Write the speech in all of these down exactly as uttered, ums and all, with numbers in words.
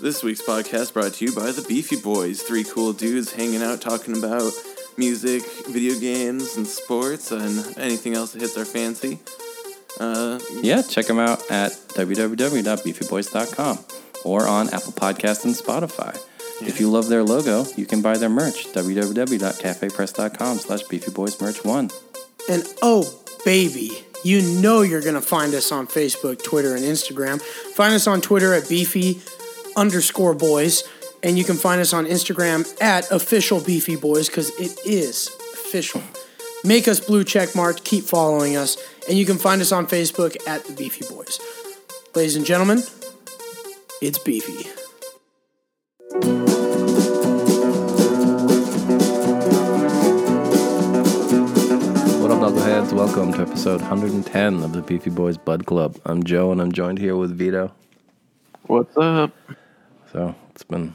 This week's podcast brought to you by the Beefy Boys, three cool dudes hanging out talking about music, video games, and sports, and anything else that hits our fancy. Uh, yeah, check them out at w w w dot beefy boys dot com or on Apple Podcasts and Spotify. Yeah. If you love their logo, you can buy their merch, w w w dot cafe press dot com slash beefy boys merch one. And oh, baby, you know you're going to find us on Facebook, Twitter, and Instagram. Find us on Twitter at beefy underscore boys, and you can find us on Instagram at official beefy boys because it is official. Make us blue check marked, keep following us, and you can find us on Facebook at the Beefy Boys. Ladies and gentlemen, it's Beefy. What up, knuckleheads? Welcome to episode one hundred ten of the Beefy Boys Bud Club. I'm Joe, and I'm joined here with Vito. What's up? So, it's been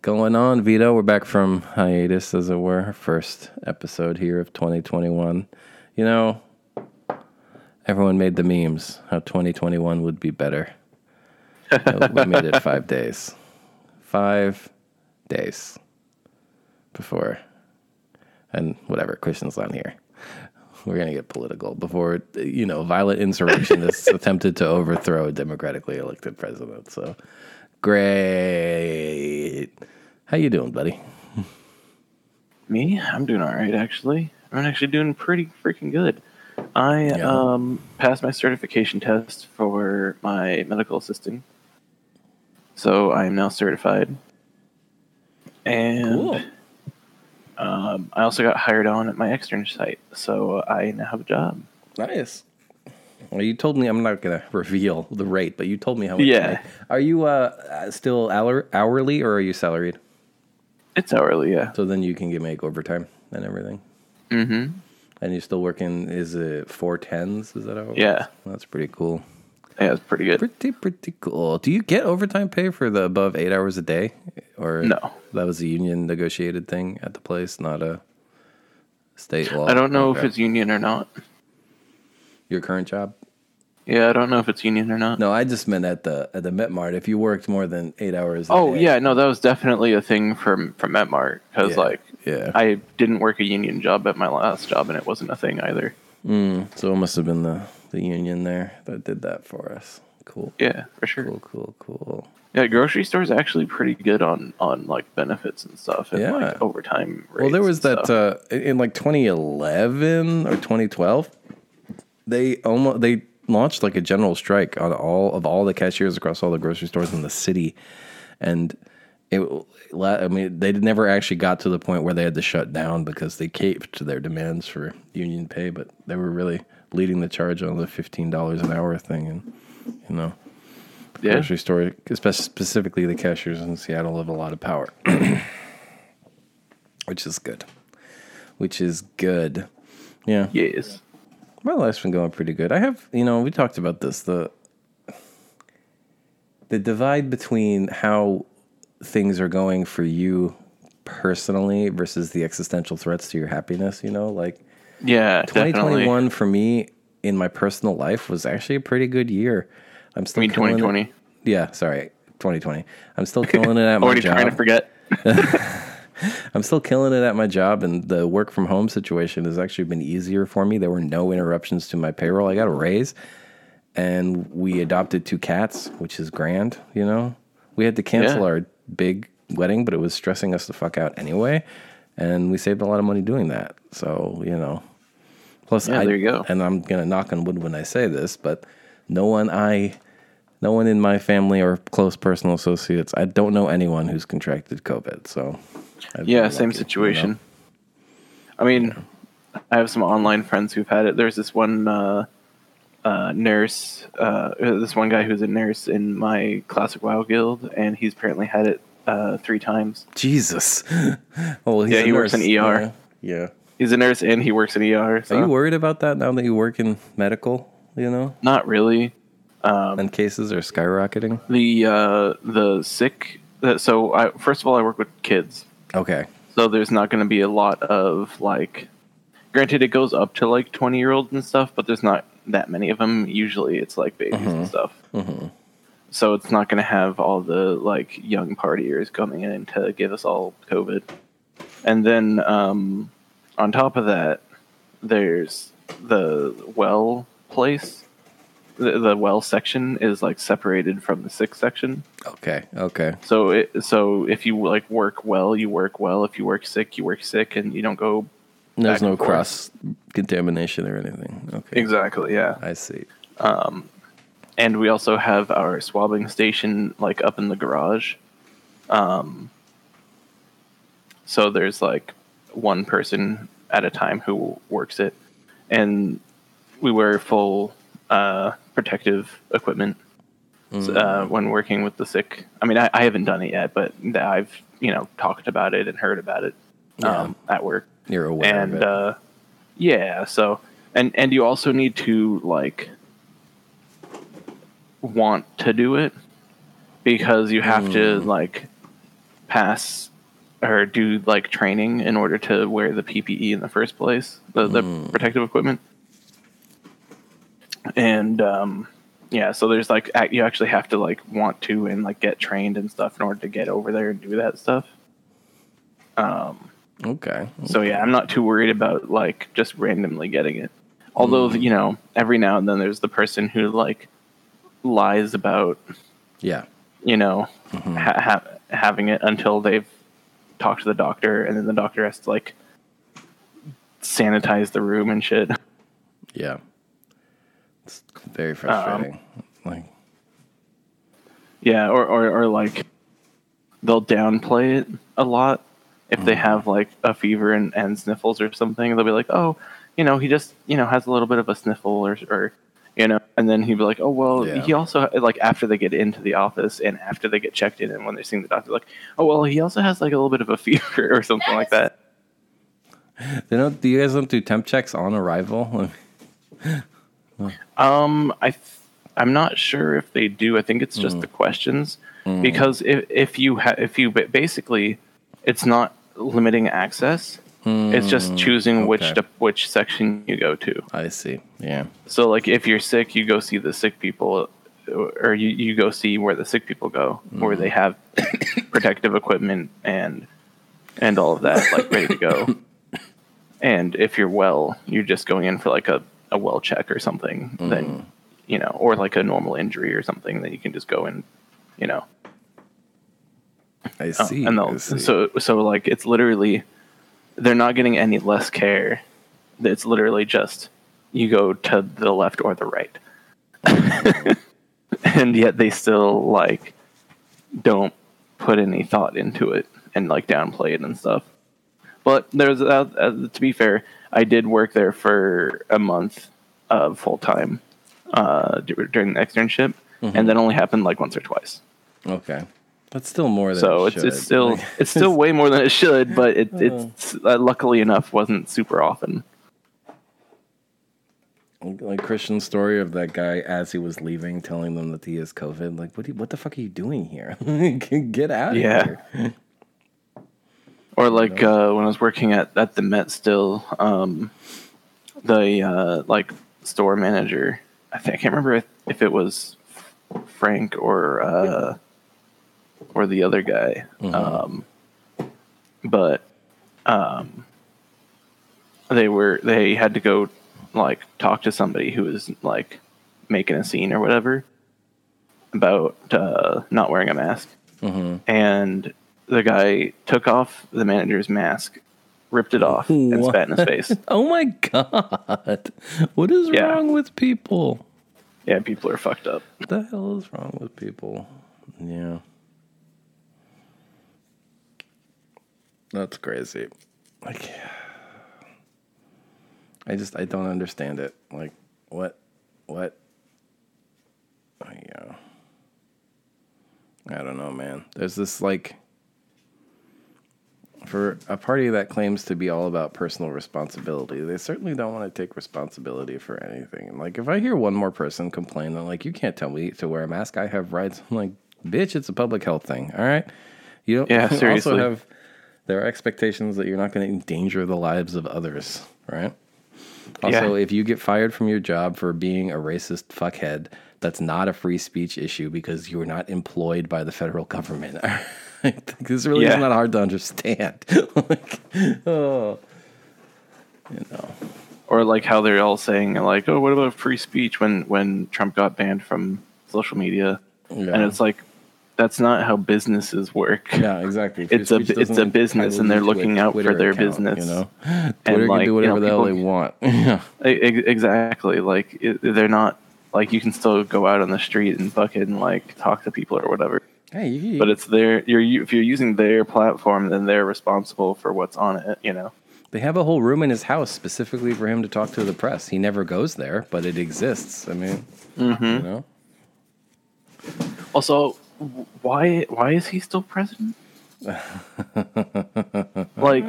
going on, Vito. We're back from hiatus, as it were. Our first episode here of twenty twenty-one. You know, everyone made the memes how twenty twenty-one would be better. We made it five days. Five days before. And whatever, Christian's not here. We're going to get political before, you know, violent insurrectionists attempted to overthrow a democratically elected president. So, great. How you doing, buddy? Me? I'm doing all right, actually. I'm actually doing pretty freaking good. I yeah. um, passed my certification test for my medical assistant. So, I am now certified. And... Cool. Um, I also got hired on at my extern site, so I now have a job. Nice. Well, you told me, I'm not going to reveal the rate, but you told me how much. Yeah. Are you uh, still hour, hourly or are you salaried? It's hourly, yeah. So then you can get, make overtime and everything? Mm-hmm. And you're still working, is it four tens? Is that how it works? Yeah. Well, that's pretty cool. Yeah, it's pretty good. Pretty, pretty cool. Do you get overtime pay for the above eight hours a day? Or no. That was a union-negotiated thing at the place, not a state law? I don't know okay. if it's union or not. Your current job? Yeah, I don't know if it's union or not. No, I just meant at the at the MetMart, if you worked more than eight hours a oh, day. Oh, yeah, no, that was definitely a thing from, from MetMart, because yeah, like, yeah. I didn't work a union job at my last job, and it wasn't a thing either. Mm, so it must have been the... The union there that did that for us. Cool. Yeah, for sure. Cool, cool, cool. Yeah, grocery store's actually pretty good on, on like benefits and stuff and yeah. like overtime rates. Well, there was that uh, in like twenty eleven or twenty twelve. They almost they launched like a general strike on all of all the cashiers across all the grocery stores in the city, and it. I mean, they never actually got to the point where they had to shut down because they caved to their demands for union pay, but they were really leading the charge on the fifteen dollars an hour thing. And, you know, the yeah. grocery store, especially specifically the cashiers in Seattle, have a lot of power, which is good, which is good. Yeah. Yes. My life's been going pretty good. I have, you know, we talked about this, the, the divide between how things are going for you personally versus the existential threats to your happiness, you know, like, yeah, twenty twenty-one definitely. For me in my personal life was actually a pretty good year. I'm still you mean killing twenty twenty. It. Yeah, sorry, twenty twenty. I'm still killing it at my already job. Already trying to forget. I'm still killing it at my job, and the work from home situation has actually been easier for me. There were no interruptions to my payroll. I got a raise, and we adopted two cats, which is grand. You know, we had to cancel yeah. our big wedding, but it was stressing us the fuck out anyway. And we saved a lot of money doing that. So, you know. Plus, yeah, I, there you go. And I'm going to knock on wood when I say this, but no one I, no one in my family or close personal associates, I don't know anyone who's contracted COVID. So, I've yeah, same lucky, situation. You know? I mean, yeah. I have some online friends who've had it. There's this one uh, uh, nurse, uh, this one guy who's a nurse in my Classic WoW guild, and he's apparently had it Uh, three times. Jesus. Well, he's yeah, he nurse. Works in E R. Yeah. yeah. He's a nurse and he works in E R. So. Are you worried about that now that you work in medical, you know? Not really. Um, and cases are skyrocketing? The uh, the sick... Uh, so, I, first of all, I work with kids. Okay. So there's not going to be a lot of, like... Granted, it goes up to, like, twenty-year-olds and stuff, but there's not that many of them. Usually it's, like, babies mm-hmm. and stuff. Mm-hmm. So it's not going to have all the like young partiers coming in to give us all COVID. And then um, on top of that, there's the well place. The, the well section is like separated from the sick section. Okay. Okay. So it, so if you like work well, you work well. If you work sick, you work sick, and you don't go. There's no cross contamination or anything. Okay. Exactly. Yeah. I see. Um, and we also have our swabbing station like up in the garage. Um. So there's like one person at a time who works it, and we wear full uh, protective equipment mm. uh, when working with the sick. I mean, I, I haven't done it yet, but I've you know talked about it and heard about it um, yeah. at work. You're aware and, of it. Uh, yeah. So and and you also need to like want to do it because you have mm. to like pass or do like training in order to wear the P P E in the first place, the, the mm. protective equipment. And, um, yeah, so there's like, you actually have to like want to and like get trained and stuff in order to get over there and do that stuff. Um, okay. okay. So yeah, I'm not too worried about like just randomly getting it. Although, mm. you know, every now and then there's the person who like lies about, yeah, you know, mm-hmm. ha- ha- having it until they've talk to the doctor, and then the doctor has to like sanitize the room and shit. Yeah, it's very frustrating. Um, like, yeah, or, or or like they'll downplay it a lot if mm. they have like a fever and, and sniffles or something. They'll be like, "Oh, you know, he just you know has a little bit of a sniffle," or or you know, and then he'd be like, "Oh, well, yeah. he also like after they get into the office and after they get checked in and when they're seeing the doctor, like, oh, well, he also has like a little bit of a fever or something yes. like that." They don't. Do you guys don't do temp checks on arrival? um, I, th- I'm not sure if they do. I think it's just mm. the questions mm. because if if you ha- if you basically, it's not limiting access. It's just choosing okay. which de- which section you go to. I see. Yeah. So like if you're sick, you go see the sick people, or you, you go see where the sick people go, mm. where they have protective equipment and and all of that like ready to go. And if you're well, you're just going in for like a, a well check or something, mm. then you know, or like a normal injury or something, then you can just go in, you know. I see. Oh, and I see. So so like it's literally they're not getting any less care. It's literally just you go to the left or the right. And yet they still like don't put any thought into it and like downplay it and stuff. But there's uh, uh, to be fair, I did work there for a month of uh, full time uh, during the externship, mm-hmm. and that only happened like once or twice. Okay. That's still more than so it it's, should. So it's still it's still way more than it should, but it it's uh, luckily enough wasn't super often. Like Christian's story of that guy as he was leaving, telling them that he has COVID. Like, what? Do you, what the fuck are you doing here? Get out! Yeah. Of here. Or like uh, when I was working at, at the Met, still um, the uh, like store manager. I think I can't remember if, if it was Frank or. Uh, yeah. Or the other guy, mm-hmm. um, but um, they were they had to go like talk to somebody who was like making a scene or whatever about uh, not wearing a mask, mm-hmm. and the guy took off the manager's mask, ripped it off, what? And spat in his face. Oh my god! What is yeah. wrong with people? Yeah, people are fucked up. What the hell is wrong with people? Yeah. That's crazy. Like, I just, I don't understand it. Like, what, what? Oh, yeah. I don't know, man. There's this, like, for a party that claims to be all about personal responsibility, they certainly don't want to take responsibility for anything. And, like, if I hear one more person complain, they're like, you can't tell me to wear a mask. I have rights. I'm like, bitch, it's a public health thing. All right. You don't yeah, seriously. also have. There are expectations that you're not going to endanger the lives of others, right? Also, yeah. if you get fired from your job for being a racist fuckhead, That's not a free speech issue because you are not employed by the federal government. I think this really yeah. is not hard to understand. Like, oh, you know. Or like how they're all saying, like, oh, what about free speech when, when Trump got banned from social media? Yeah. And it's like, that's not how businesses work. Yeah, exactly. Free it's a it's a business, and they're looking out Twitter for their account, business. You know, Twitter and like, can do whatever you know, the hell they want. Yeah, exactly. Like it, they're not like you can still go out on the street and bucket and like talk to people or whatever. Hey, you, you, but it's their you're if you're using their platform, then they're responsible for what's on it. You know, they have a whole room in his house specifically for him to talk to the press. He never goes there, but it exists. I mean, mm-hmm. you know. Also. Why? Why is he still president? Like,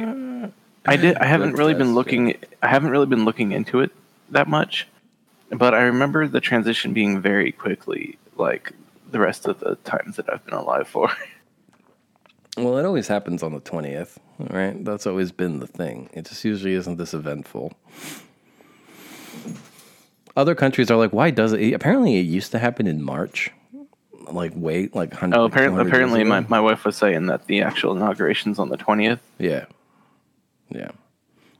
I did. I haven't really been looking. I haven't really been looking into it that much, but I remember the transition being very quickly, like the rest of the times that I've been alive for. Well, it always happens on the twentieth, right? That's always been the thing. It just usually isn't this eventful. Other countries are like, why does it? Apparently, it used to happen in March. Like wait, like hundred. Oh, apparently, apparently my, my wife was saying that the actual inauguration's on the twentieth. Yeah, yeah,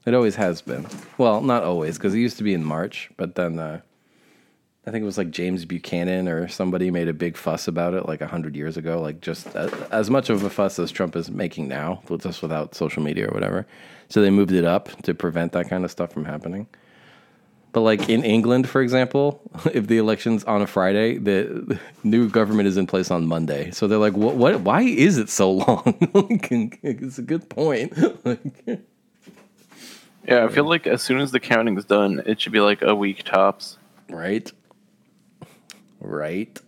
it always has been. Well, not always, because it used to be in March, but then uh, I think it was like James Buchanan or somebody made a big fuss about it like a hundred years ago. Like just as, as much of a fuss as Trump is making now, just without social media or whatever. So they moved it up to prevent that kind of stuff from happening. But like in England, for example, if the election's on a Friday, the new government is in place on Monday. So they're like, "What? What? Why is it so long?" It's a good point. Yeah, I feel like as soon as the counting's done, it should be like a week tops. Right. Right.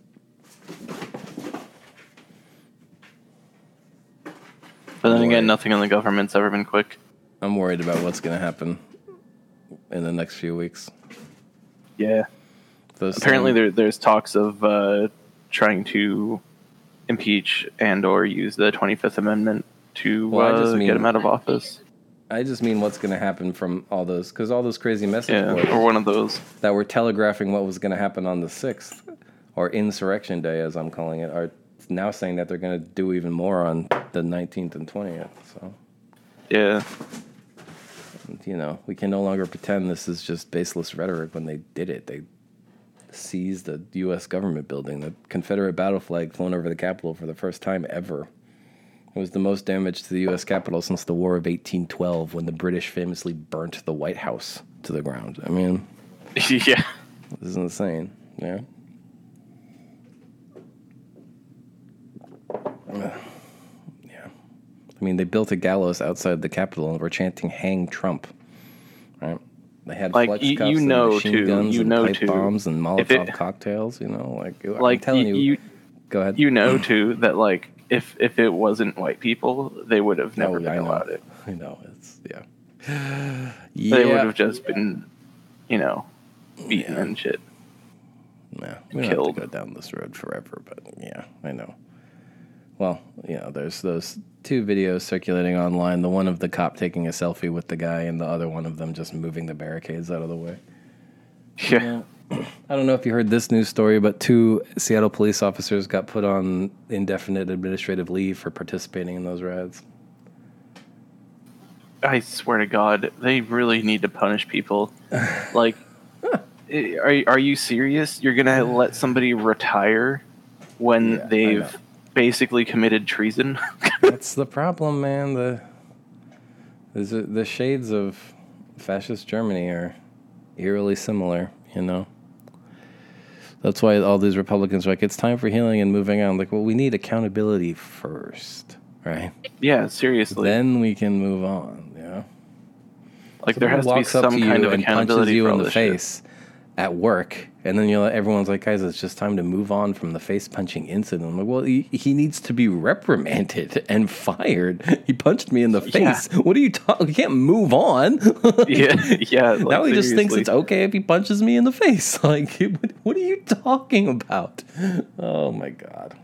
But then again, nothing on the government's ever been quick. I'm worried about what's going to happen in the next few weeks. Yeah. Those Apparently same... there, there's talks of uh, trying to impeach and or use the twenty-fifth Amendment to well, uh, I just mean, get him out of office. I just mean what's going to happen from all those, because all those crazy message yeah, boards. Or one of those. That were telegraphing what was going to happen on the sixth, or Insurrection Day as I'm calling it, are now saying that they're going to do even more on the nineteenth and twentieth. So. Yeah. You know, we can no longer pretend this is just baseless rhetoric when they did it. They seized the U S government building, the Confederate battle flag flown over the Capitol for the first time ever. It was the most damage to the U S Capitol since the War of eighteen twelve when the British famously burnt the White House to the ground. I mean, yeah, this is insane. Yeah. Uh. I mean, they built a gallows outside the Capitol and were chanting "Hang Trump," right? They had like, flex cuffs you know and machine too, guns you and know pipe too. bombs and Molotov it, cocktails. You know, like, like I'm telling you, you, go ahead. You know too that like if if it wasn't white people, they would have never oh, been allowed it. I know it's yeah. yeah. They would have just been, you know, beaten yeah. and shit. Yeah, we don't killed. Have to go down this road forever, but yeah, I know. Well, you know, there's those two videos circulating online, the one of the cop taking a selfie with the guy and the other one of them just moving the barricades out of the way. Yeah. Uh, I don't know if you heard this news story, but two Seattle police officers got put on indefinite administrative leave for participating in those riots. I swear to God, they really need to punish people. Like, are, are you serious? You're going to let somebody retire when yeah, they've... basically committed treason. That's the problem, man. The a, the shades of fascist Germany are eerily similar, you know. That's why all these Republicans are like, it's time for healing and moving on. Like, well, we need accountability first, right? Yeah, seriously. Then we can move on, you know. Like, so there has to be some kind of accountability. Someone walks up to you and punches you in the face at work, and then you know, everyone's like, guys, it's just time to move on from the face-punching incident. I'm like, well, he, he needs to be reprimanded and fired. He punched me in the face. Yeah. What are you talking? You can't move on. yeah, yeah. Like, now he seriously. Just thinks it's okay if he punches me in the face. Like, what are you talking about? Oh, my God.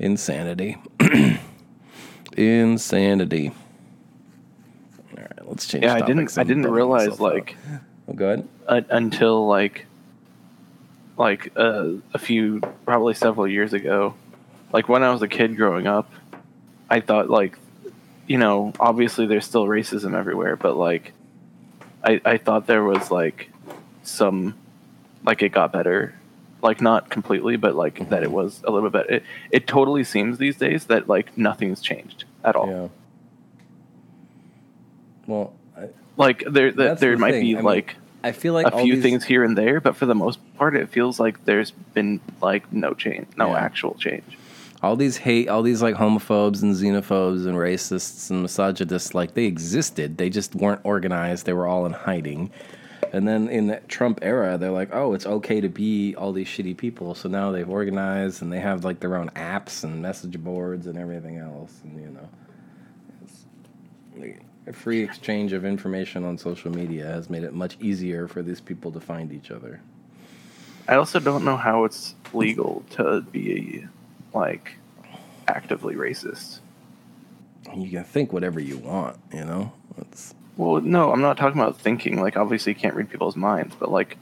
Insanity. Insanity. All right, let's change yeah, topics. Yeah, I didn't, I didn't realize, like... Up. Go ahead. Uh, until like like uh, a few, probably several years ago. Like when I was a kid growing up, I thought like, you know, obviously there's still racism everywhere, but like, I, I thought there was like some, like it got better, like not completely, but like that it was a little bit better. It, it totally seems these days that like nothing's changed at all. Yeah. Well, I, like there, the, there the might thing. be I like mean, I feel like a few these... things here and there, but for the most part, it feels like there's been like no change, no yeah. actual change. All these hate, all these like homophobes and xenophobes and racists and misogynists, like they existed. They just weren't organized. They were all in hiding. And then in the Trump era, they're like, oh, it's okay to be all these shitty people. So now they've organized and they have like their own apps and message boards and everything else. And, you know, it's a free exchange of information on social media has made it much easier for these people to find each other. I also don't know how it's legal to be like actively racist. You can think whatever you want, you know? It's... Well, no, I'm not talking about thinking. Like, obviously, you can't read people's minds, but like,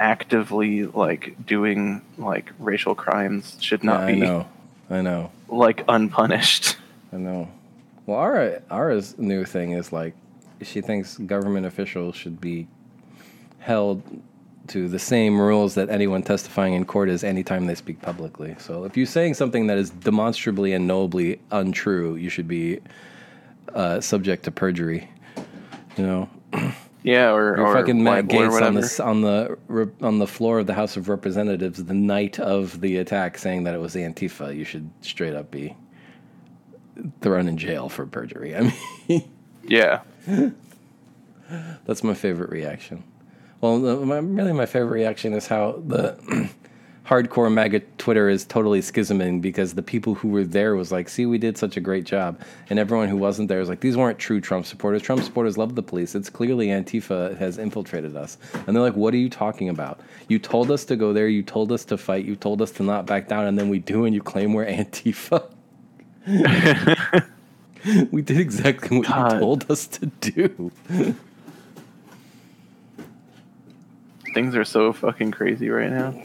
actively like doing like racial crimes should not yeah, I be. I know, I know. Like unpunished. I know. Well, Ara, Ara's new thing is like, she thinks government officials should be held to the same rules that anyone testifying in court is anytime they speak publicly. So, if you're saying something that is demonstrably and knowably untrue, you should be uh, subject to perjury. You know, yeah, or, or fucking Matt Gaetz on the on the on the floor of the House of Representatives the night of the attack, saying that it was Antifa. You should straight up be thrown in jail for perjury. I mean, yeah, that's my favorite reaction. Well, the, my, really, my favorite reaction is how the hardcore MAGA Twitter is totally schisming because the people who were there was like, see, we did such a great job. And everyone who wasn't there was like, these weren't true Trump supporters. Trump supporters love the police. It's clearly Antifa has infiltrated us. And they're like, what are you talking about? You told us to go there. You told us to fight. You told us to not back down. And then we do, and you claim we're Antifa. We did exactly what God. you told us to do. Things are so fucking crazy right now.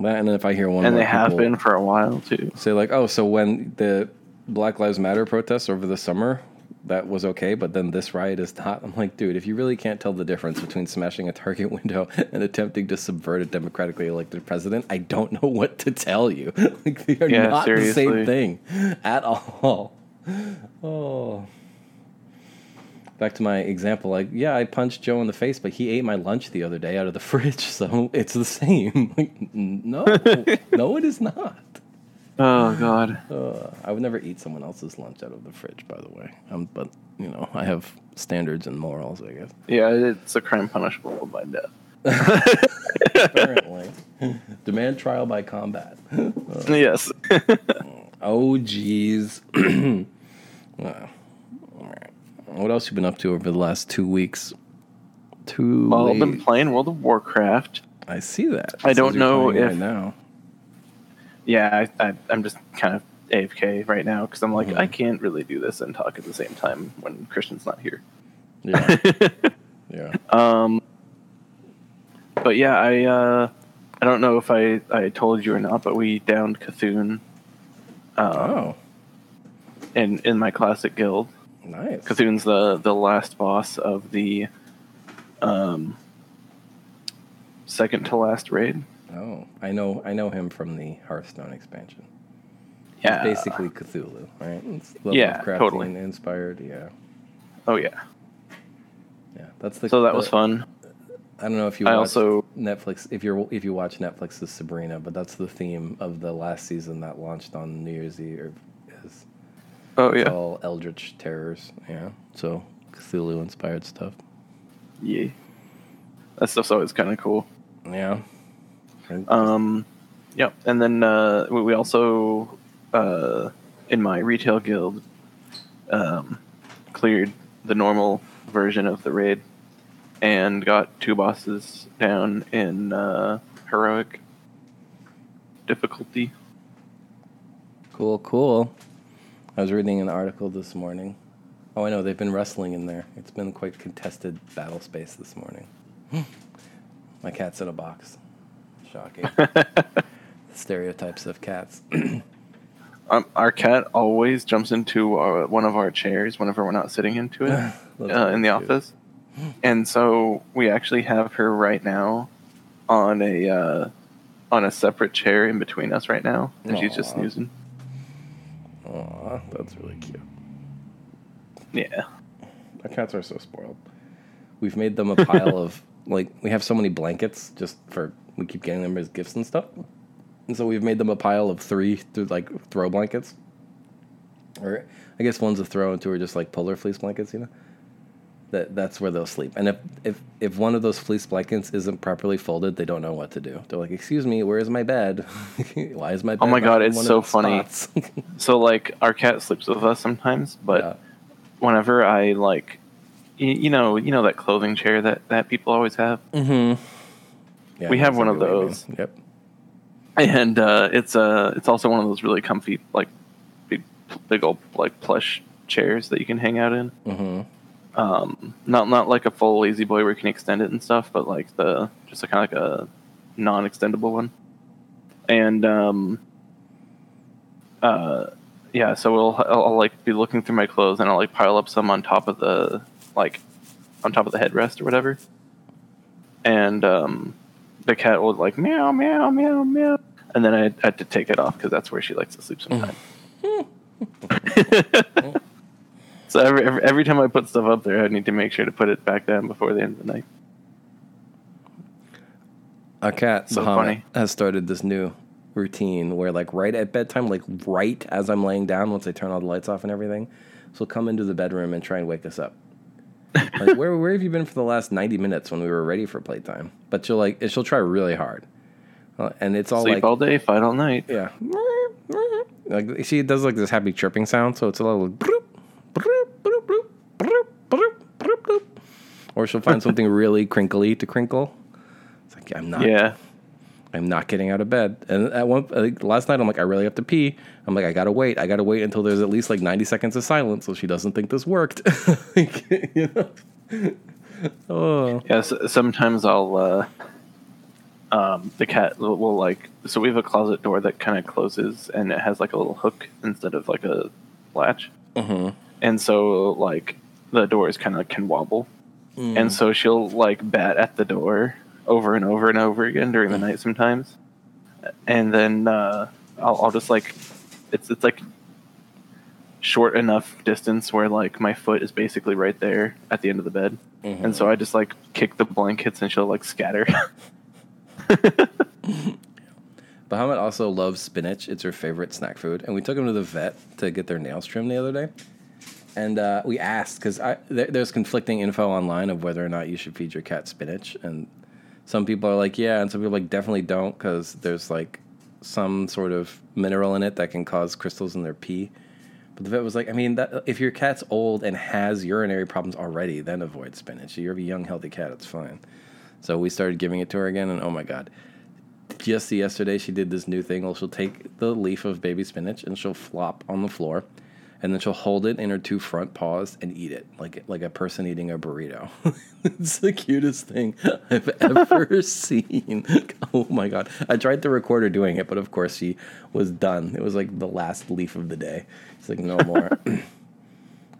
That, and if I hear one, and they have been for a while too. Say like, oh, so when the Black Lives Matter protests over the summer, that was okay, but then this riot is not. I'm like, dude, if you really can't tell the difference between smashing a Target window and attempting to subvert a democratically elected president, I don't know what to tell you. Like, they are yeah, not seriously. the same thing at all. Oh. Back to my example, like, yeah, I punched Joe in the face, but he ate my lunch the other day out of the fridge, so it's the same. Like, no, no, it is not. Oh, God. Uh, I would never eat someone else's lunch out of the fridge, by the way. Um, but, you know, I have standards and morals, I guess. Yeah, it's a crime punishable by death. Apparently. Demand trial by combat. Uh, yes. Oh, geez. Wow. What else you been up to over the last two weeks? Too well, late. I've been playing World of Warcraft. I see that. I don't know if... Right now. Yeah, I, I, I'm just kind of A F K right now because I'm like, mm-hmm. I can't really do this and talk at the same time when Christian's not here. Yeah. yeah. Um. But yeah, I uh, I don't know if I, I told you or not, but we downed C'Thun. Um, oh. In, in my classic guild. Nice. C'Thun's the, the last boss of the um, second to last raid. Oh, I know I know him from the Hearthstone expansion. Yeah. He's basically Cthulhu, right? It's yeah, totally. Inspired, yeah. Oh, yeah. Yeah, that's the. So that the, was fun. I don't know if you watch also, Netflix, if you're if you watch Netflix's Sabrina, but that's the theme of the last season that launched on New Year's Eve. Is, Oh, yeah. It's all Eldritch Terrors, yeah. So, Cthulhu-inspired stuff. Yeah. That stuff's always kind of cool. Yeah. Um, yeah, and then uh, we also, uh, in my retail guild, um, cleared the normal version of the raid and got two bosses down in uh, heroic difficulty. Cool, cool. I was reading an article this morning. Oh, I know, they've been wrestling in there. It's been quite contested battle space this morning. My cat's in a box. Shocking. Stereotypes of cats. Um, our cat always jumps into uh, one of our chairs whenever we're not sitting into it uh, in the office. And so we actually have her right now on a uh, on a separate chair in between us right now. And Aww. She's just snoozing. Aw, that's really cute. Yeah. Our cats are so spoiled. We've made them a pile of, like, we have so many blankets just for, we keep getting them as gifts and stuff. And so we've made them a pile of three, th- like, throw blankets. Or I guess one's a throw and two are just, like, polar fleece blankets, you know? That That's where they'll sleep. And if, if, if one of those fleece blankets isn't properly folded, they don't know what to do. They're like, excuse me, where is my bed? Why is my bed Oh, my God, it's so funny. So, like, our cat sleeps with us sometimes, but yeah. whenever I, like, y- you know you know that clothing chair that, that people always have? Mm-hmm. Yeah, we have one of those. Yep. And uh, it's uh, it's also one of those really comfy, like, big, big old, like, plush chairs that you can hang out in. Mm-hmm. Um, not not like a full lazy boy where you can extend it and stuff, but like the just kind of like a non-extendable one. And um, uh, yeah, so we'll I'll, I'll like be looking through my clothes and I'll like pile up some on top of the like on top of the headrest or whatever. And um. The cat will like meow, meow, meow, meow, and then I had to take it off because that's where she likes to sleep sometimes. So every, every every time I put stuff up there, I need to make sure to put it back down before the end of the night. Our cat so Muhammad funny. has started this new routine where, like, right at bedtime, like right as I'm laying down, once I turn all the lights off and everything, so he'll come into the bedroom and try and wake us up. Like, where where have you been for the last ninety minutes when we were ready for playtime? But she'll like she'll try really hard, uh, and it's all sleep like, all day, fight all night. Yeah, like she does like this happy chirping sound, so it's a little broop, broop, broop, broop, broop, broop, broop, broop. Or she'll find something really crinkly to crinkle. It's like I'm not, yeah, I'm not getting out of bed. And at one like, last night, I'm like I really have to pee. I'm like I gotta wait, I gotta wait until there's at least like ninety seconds of silence, so she doesn't think this worked. Like, you know. Oh. Yeah, so sometimes I'll, uh, um, the cat will, will, like, so we have a closet door that kind of closes and it has, like, a little hook instead of, like, a latch. Mm-hmm. And so, like, the doors kind of can wobble. Mm. And so she'll, like, bat at the door over and over and over again during the night sometimes. And then uh, I'll, I'll just, like, it's it's, like, short enough distance where, like, my foot is basically right there at the end of the bed. Mm-hmm. And so I just, like, kick the blankets and she'll, like, scatter. Bahamut also loves spinach. It's her favorite snack food. And we took him to the vet to get their nails trimmed the other day. And uh, we asked, because there, there's conflicting info online of whether or not you should feed your cat spinach. And some people are like, yeah, and some people are like, definitely don't, because there's, like, some sort of mineral in it that can cause crystals in their pee. But the vet was like, I mean, that, if your cat's old and has urinary problems already, then avoid spinach. You're a young, healthy cat. It's fine. So we started giving it to her again, and oh, my God. Just yesterday, she did this new thing. Well, she'll take the leaf of baby spinach, and she'll flop on the floor, and then she'll hold it in her two front paws and eat it, like, like a person eating a burrito. It's the cutest thing I've ever seen. Oh, my God. I tried to record her doing it, but, of course, she was done. It was, like, the last leaf of the day. It's like, no more. And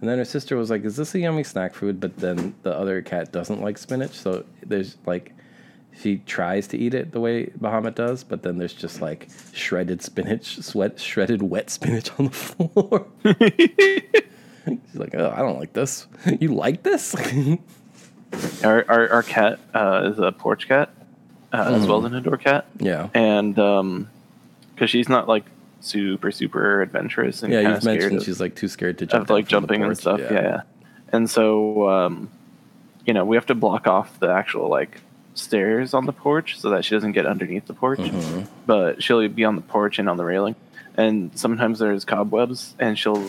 then her sister was like, is this a yummy snack food? But then the other cat doesn't like spinach. So there's like, she tries to eat it the way Bahamut does. But then there's just like shredded spinach, sweat, shredded wet spinach on the floor. She's like, oh, I don't like this. You like this? our, our our cat uh, is a porch cat uh, mm. as well as an indoor cat. Yeah. And um, because she's not like, super super adventurous and yeah you've mentioned of, she's like too scared to jump of, like jumping and stuff yeah. yeah and so um you know we have to block off the actual like stairs on the porch so that she doesn't get underneath the porch. Mm-hmm. But she'll be on the porch and on the railing, and sometimes there's cobwebs, and she'll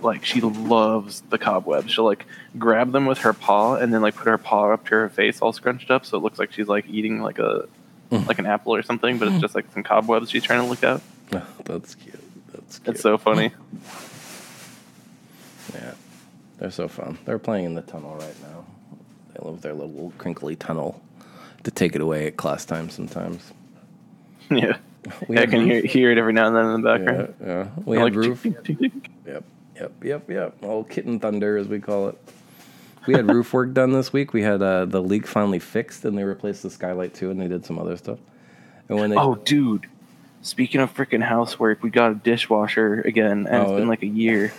like she loves the cobwebs. She'll like grab them with her paw and then like put her paw up to her face all scrunched up so it looks like she's like eating like a like an apple or something, but it's just like some cobwebs she's trying to look out. Oh, that's cute. That's cute. It's so funny. Yeah. They're so fun. They're playing in the tunnel right now. They love their little crinkly tunnel to take it away at class time sometimes. Yeah. We I can hear, hear it every now and then in the background. Yeah, yeah. We I'm have like, roof. Tick, tick, tick, tick. Yep, yep, yep, yep. All kitten thunder, as we call it. We had roof work done this week. We had uh, the leak finally fixed, and they replaced the skylight too, and they did some other stuff. And when they oh, dude, speaking of freaking housework, we got a dishwasher again, and oh, it's been it... like a year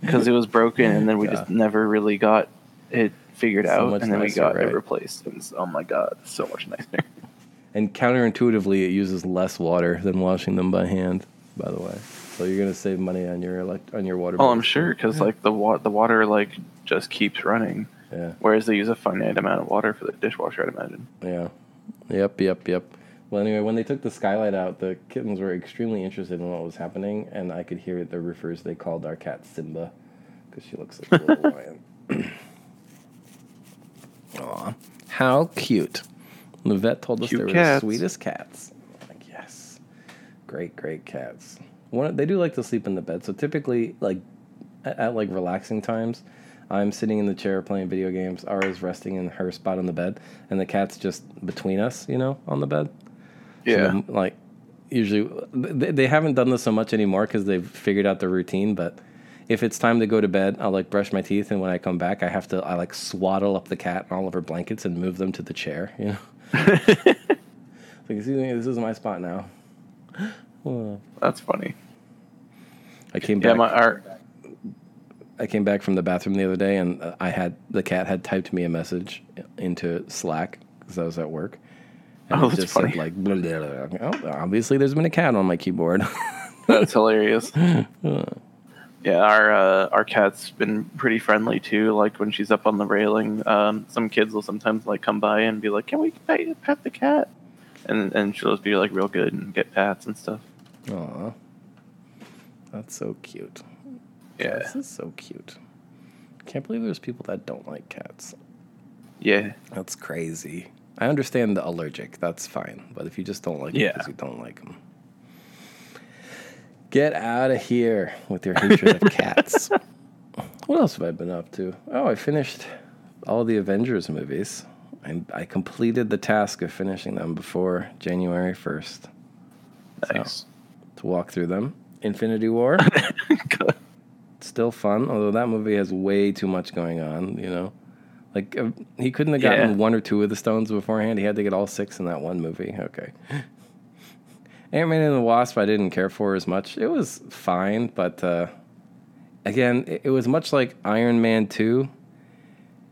because it was broken, and then we yeah. just never really got it figured so out, and then nicer, we got right? it replaced. And oh my god, it's so much nicer. And counterintuitively, it uses less water than washing them by hand, by the way. So you're going to save money on your elect- on your water bill. Oh, I'm sure, because yeah. like the, wa- the water like just keeps running, yeah. whereas they use a finite amount of water for the dishwasher, I'd imagine. Yeah. Yep, yep, yep. Well, anyway, when they took the skylight out, the kittens were extremely interested in what was happening, and I could hear the roofers. They called our cat Simba, because she looks like a little lion. Aw, how cute. The vet told us Cute they were cats. the sweetest cats. I'm like, yes. Great, great cats. One, they do like to sleep in the bed. So typically, like at, at like relaxing times, I'm sitting in the chair playing video games. Ara's resting in her spot on the bed, and the cat's just between us, you know, on the bed. Yeah. So like usually, they, they haven't done this so much anymore because they've figured out their routine. But if it's time to go to bed, I'll like brush my teeth, and when I come back, I have to I like swaddle up the cat and all of her blankets and move them to the chair, you know. Like, excuse me, this is my spot now. Oh. That's funny. I came back. Yeah, my art. I came back from the bathroom the other day, and I had the cat had typed me a message into Slack because I was at work, and oh, it just funny. said like, blah, blah, blah. Oh, obviously there's been a cat on my keyboard. That's hilarious. Oh. Yeah, our uh, our cat's been pretty friendly too. Like when she's up on the railing, um, some kids will sometimes like come by and be like, "Can we pet, pet the cat?" And and she'll just be like real good and get pats and stuff. Aw, that's so cute. Yeah, this is so cute. Can't believe there's people that don't like cats. Yeah, that's crazy. I understand the allergic, that's fine, but if you just don't like yeah. them because you don't like them. Get out of here with your hatred of cats. What else have I been up to? Oh, I finished all the Avengers movies. I, I completed the task of finishing them before January first. Nice. So, to walk through them. Infinity War. Still fun, although that movie has way too much going on, you know. Like, uh, he couldn't have gotten yeah. one or two of the stones beforehand. He had to get all six in that one movie. Okay. Ant-Man and the Wasp I didn't care for as much. It was fine, but uh, again, it, it was much like Iron Man two.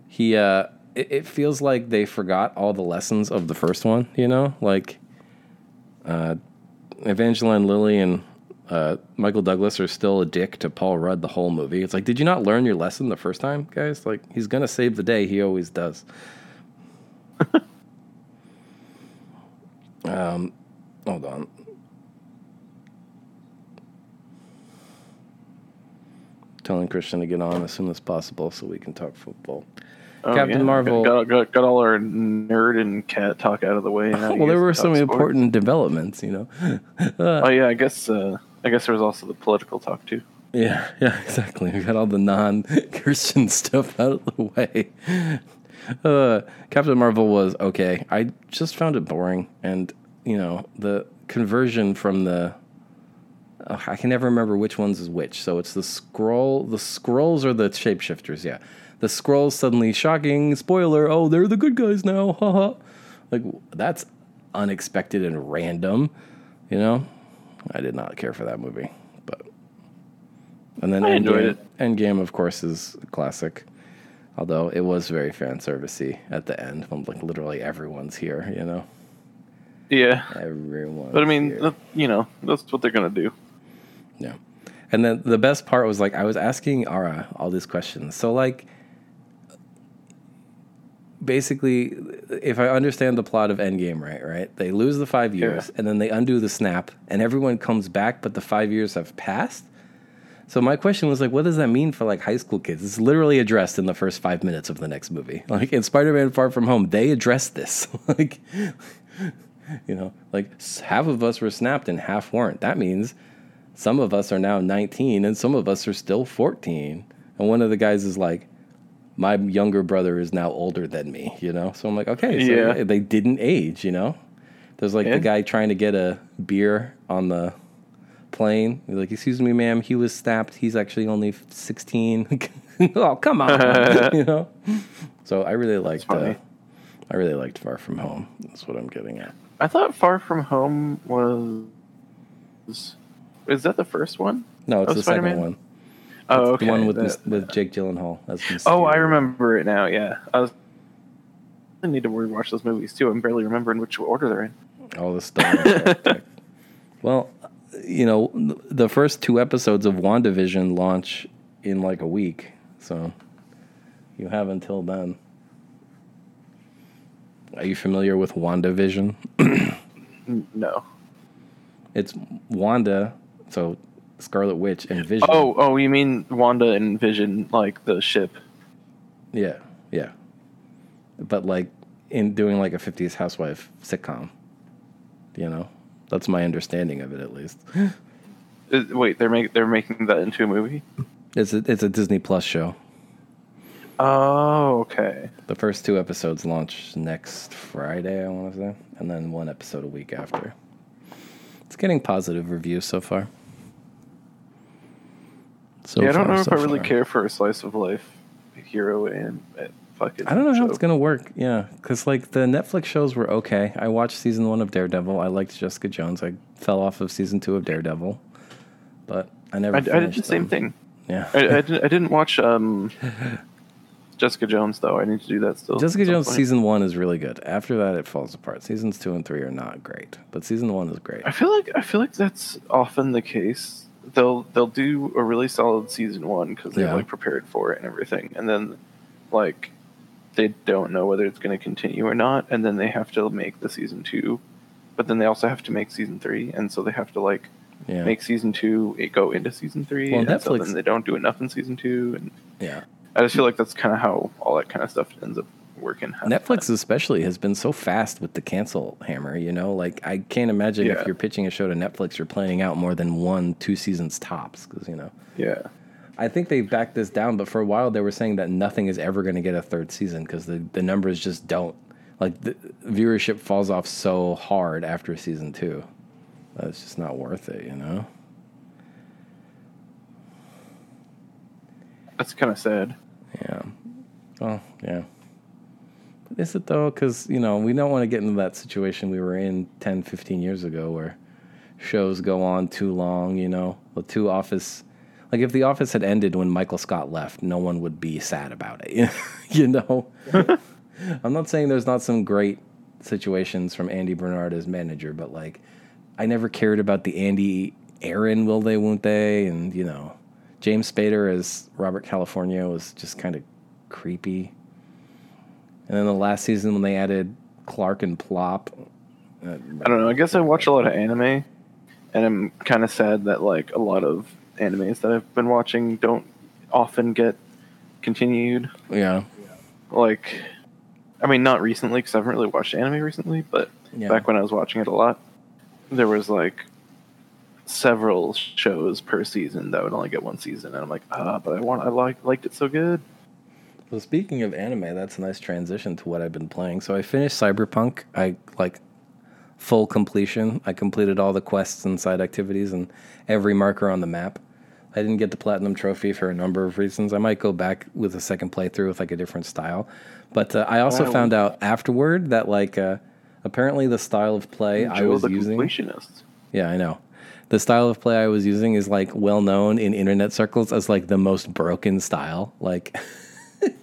He, uh, it, it feels like they forgot all the lessons of the first one, you know? Like, uh, Evangeline Lilly and uh, Michael Douglas are still a dick to Paul Rudd the whole movie. It's like, did you not learn your lesson the first time, guys? Like, he's going to save the day. He always does. um, hold on. Telling Christian to get on as soon as possible so we can talk football. Oh, Captain yeah. Marvel got, got, got all our nerd and cat talk out of the way. Well, there were some sports. important developments, you know. uh, oh yeah, I guess uh, I guess there was also the political talk too. Yeah, yeah, exactly. We got all the non-Christian stuff out of the way. Uh, Captain Marvel was okay. I just found it boring, and you know the conversion from the. Oh, I can never remember which ones is which. So it's the scroll. The Skrulls are the shapeshifters, yeah. The Skrulls suddenly, shocking, spoiler, oh, they're the good guys now, haha. Like, that's unexpected and random, you know? I did not care for that movie, but... And then I Endgame, enjoyed it. Endgame, of course, is a classic, although it was very fanservice-y at the end. When, like, literally everyone's here, you know? Yeah. Everyone. But, I mean, that, you know, that's what they're going to do. Yeah. And then the best part was, like, I was asking Ara all these questions. So, like, basically, if I understand the plot of Endgame right, right, they lose the five years, yeah. and then they undo the snap, and everyone comes back, but the five years have passed. So my question was, like, what does that mean for, like, high school kids? It's literally addressed in the first five minutes of the next movie. Like, in Spider-Man Far From Home, they address this. Like, you know, like, half of us were snapped and half weren't. That means... some of us are now nineteen, and some of us are still fourteen. And one of the guys is like, my younger brother is now older than me, you know? So I'm like, okay, so yeah. they didn't age, you know? There's like yeah. the guy trying to get a beer on the plane. He's like, excuse me, ma'am, he was stabbed. He's actually only sixteen. Oh, come on. You know? So I really liked uh, I really liked Far From Home. That's what I'm getting at. I thought Far From Home was... Is that the first one? No, it's oh, the Spider-Man? second one. Oh, it's okay. The one with, that, mis- with Jake Gyllenhaal. As oh, I remember it now, yeah. I, was, I need to rewatch those movies, too. I'm barely remembering which order they're in. All this stuff. Well, you know, the first two episodes of WandaVision launch in like a week, so you have until then. Are you familiar with WandaVision? No. It's Wanda, so Scarlet Witch and Vision. Oh, oh, you mean Wanda and Vision, like the ship? Yeah, yeah. But like in doing like a fifties housewife sitcom, you know, that's my understanding of it at least. Wait, they're make, they're making that into a movie? It's a, it's a Disney Plus show. Oh, okay. The first two episodes launch next Friday, I want to say, and then one episode a week after. It's getting positive reviews so far. So yeah, I don't know if I really care for a slice of life hero and, and fucking. I don't know how it's gonna work. Yeah, because like the Netflix shows were okay. I watched season one of Daredevil. I liked Jessica Jones. I fell off of season two of Daredevil, but I never. I, I did the same thing. Yeah, I, I, didn't, I didn't watch um, Jessica Jones though. I need to do that still. Jessica Jones season one is really good. After that, it falls apart. Seasons two and three are not great, but season one is great. I feel like I feel like that's often the case. They'll they'll do a really solid season one because they're yeah. like prepared for it and everything, and then like they don't know whether it's going to continue or not, and then they have to make the season two, but then they also have to make season three, and so they have to like. Yeah. Make season two, it go into season three, well, and Netflix, so then they don't do enough in season two. And yeah, I just feel like that's kind of how all that kind of stuff ends up working. Netflix especially has been so fast with the cancel hammer, you know? Like, I can't imagine yeah. if you're pitching a show to Netflix, you're planning out more than one, two seasons tops, because, you know. Yeah. I think they backed this down, but for a while they were saying that nothing is ever going to get a third season because the, the numbers just don't. Like, the viewership falls off so hard after season two. It's just not worth it, you know? That's kind of sad. Yeah. Well, yeah. But is it, though? Because, you know, we don't want to get into that situation we were in ten, fifteen years ago where shows go on too long, you know? Well, two Office... Like, if The Office had ended when Michael Scott left, no one would be sad about it, you know? I'm not saying there's not some great situations from Andy Bernard as manager, but, like... I never cared about the Andy Aaron, will they, won't they? And, you know, James Spader as Robert California was just kind of creepy. And then the last season when they added Clark and Plop. Uh, I don't know. I guess I watch a lot of anime. And I'm kind of sad that, like, a lot of animes that I've been watching don't often get continued. Yeah. Like, I mean, not recently because I haven't really watched anime recently. But yeah. back when I was watching it a lot. There was, like, several shows per season that would only get one season. And I'm like, ah, but I want, I like, liked it so good. Well, speaking of anime, that's a nice transition to what I've been playing. So I finished Cyberpunk. I, like, full completion. I completed all the quests and side activities and every marker on the map. I didn't get the Platinum Trophy for a number of reasons. I might go back with a second playthrough with, like, a different style. But uh, I also wow. found out afterward that, like... Uh, Apparently, the style of play Joe I was the using. Completionist. Yeah, I know. The style of play I was using is like well known in internet circles as like the most broken style. Like,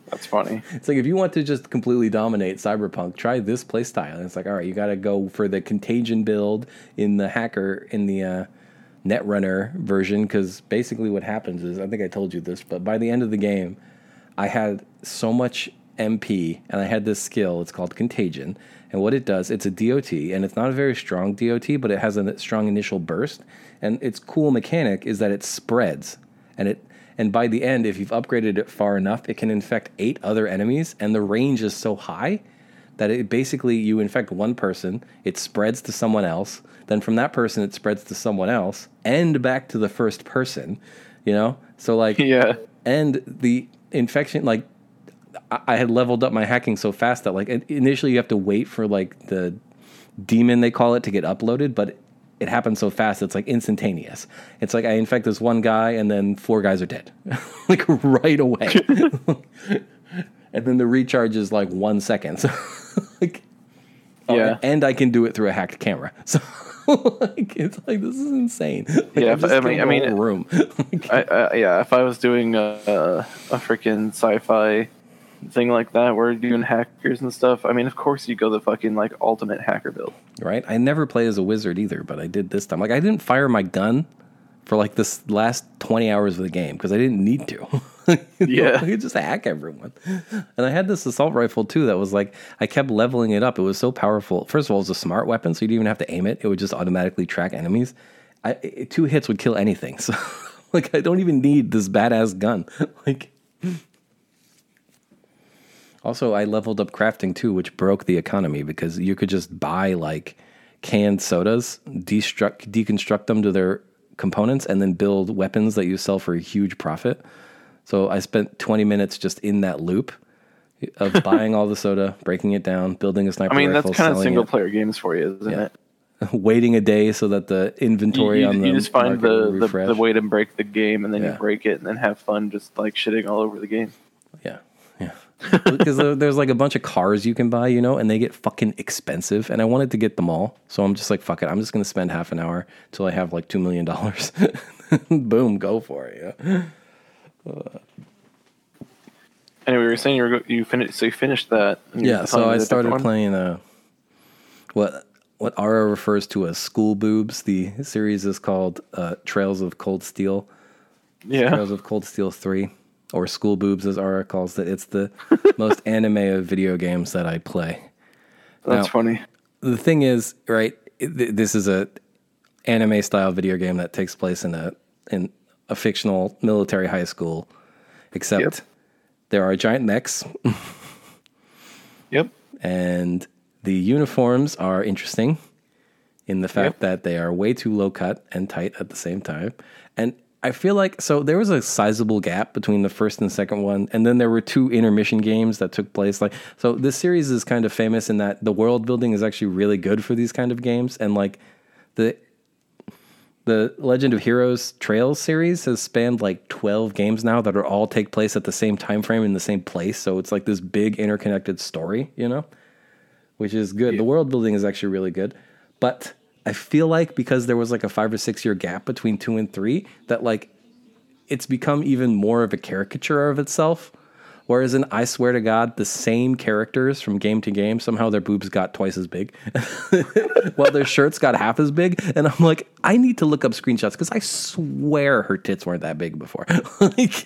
that's funny. It's like if you want to just completely dominate Cyberpunk, try this play style. And it's like, all right, you got to go for the Contagion build in the hacker in the uh, Netrunner version because basically what happens is I think I told you this, but by the end of the game, I had so much M P and I had this skill. It's called Contagion. And what it does, it's a D O T, and it's not a very strong D O T, but it has a strong initial burst. And its cool mechanic is that it spreads. And it and by the end, if you've upgraded it far enough, it can infect eight other enemies, and the range is so high that it basically you infect one person, it spreads to someone else, then from that person it spreads to someone else, and back to the first person, you know? So like yeah. and the infection like I had leveled up my hacking so fast that, like, initially you have to wait for, like, the demon, they call it, to get uploaded, but it happens so fast, it's like instantaneous. It's like I infect this one guy, and then four guys are dead. Like right away. And then the recharge is like one second. So like, yeah. Oh, and I can do it through a hacked camera. So like, it's like, this is insane. Like, yeah, I mean, I mean, it, room. I, I, yeah, if I was doing a, a freaking sci-fi thing like that, where you're doing hackers and stuff, I mean, of course you go the fucking like ultimate hacker build, right? I never play as a wizard either, but I did this time. Like, I didn't fire my gun for like this last twenty hours of the game because I didn't need to. Yeah, I could just hack everyone. And I had this assault rifle too that was like, I kept leveling it up. It was so powerful. First of all, it was a smart weapon, so you didn't even have to aim it. It would just automatically track enemies. I, it, two hits would kill anything. So like, I don't even need this badass gun. Like, also, I leveled up crafting too, which broke the economy because you could just buy like canned sodas, destruct, deconstruct them to their components, and then build weapons that you sell for a huge profit. So I spent twenty minutes just in that loop of buying all the soda, breaking it down, building a sniper rifle. I mean, rifle, that's kind of single-player games for you, isn't yeah. it? Waiting a day so that the inventory you, you, on the You just find the, the, the way to break the game, and then yeah. you break it, and then have fun just, like, shitting all over the game. Yeah, yeah. Because there's, like, a bunch of cars you can buy, you know, and they get fucking expensive. And I wanted to get them all, so I'm just like, fuck it. I'm just going to spend half an hour until I have, like, two million dollars. Boom, go for it, yeah. Uh, anyway, you were saying you were go- you finished so you finished that. You yeah, so I started playing a, what what Ara refers to as school boobs. The series is called uh, Trails of Cold Steel. Yeah, Trails of Cold Steel three, or school boobs as Ara calls it. It's the most anime of video games that I play. That's now, funny. The thing is, right? It, this is a anime style video game that takes place in a in. a fictional military high school, except yep. there are giant mechs. Yep. And the uniforms are interesting in the fact yep. that they are way too low cut and tight at the same time. And I feel like, so there was a sizable gap between the first and second one. And then there were two intermission games that took place. Like, so this series is kind of famous in that the world building is actually really good for these kind of games. And like the, The Legend of Heroes Trails series has spanned like twelve games now that are all take place at the same time frame in the same place. So it's like this big interconnected story, you know, which is good. Yeah. The world building is actually really good. But I feel like because there was like a five or six year gap between two and three, that like it's become even more of a caricature of itself. Whereas in, I swear to God, the same characters from game to game, somehow their boobs got twice as big. Well, their shirts got half as big. And I'm like, I need to look up screenshots because I swear her tits weren't that big before. Like,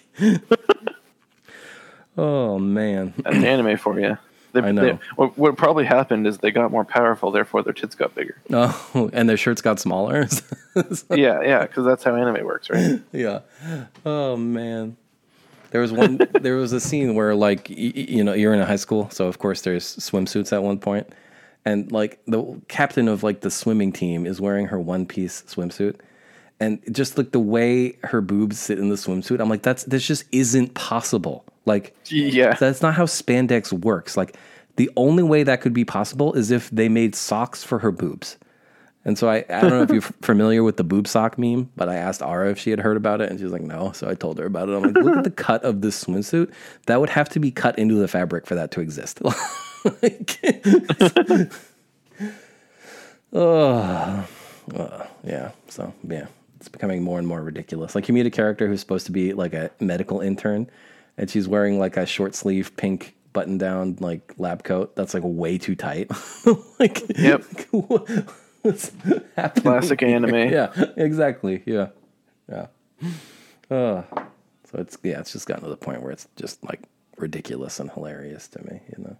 oh, man. That's anime for you. They, I know. They, what, what probably happened is they got more powerful, therefore their tits got bigger. Oh, and their shirts got smaller? So, yeah, yeah, because that's how anime works, right? Yeah. Oh, man. There was one. There was a scene where, like, you, you know, you're in a high school, so of course there's swimsuits at one point, and like the captain of like the swimming team is wearing her one-piece swimsuit, and just like the way her boobs sit in the swimsuit, I'm like, that's this just isn't possible. Like, yeah, that's not how spandex works. Like, the only way that could be possible is if they made socks for her boobs. And so I, I don't know if you're familiar with the boob sock meme, but I asked Ara if she had heard about it, and she was like, no. So I told her about it. I'm like, look at the cut of this swimsuit. That would have to be cut into the fabric for that to exist. Like, oh, uh, yeah. So, yeah, it's becoming more and more ridiculous. Like, you meet a character who's supposed to be like a medical intern, and she's wearing like a short sleeve pink button down like lab coat that's like way too tight. Like, yep. Like, what? What's happening? Classic anime. Yeah, exactly. Yeah, yeah. Uh, so it's yeah, it's just gotten to the point where it's just like ridiculous and hilarious to me, you know.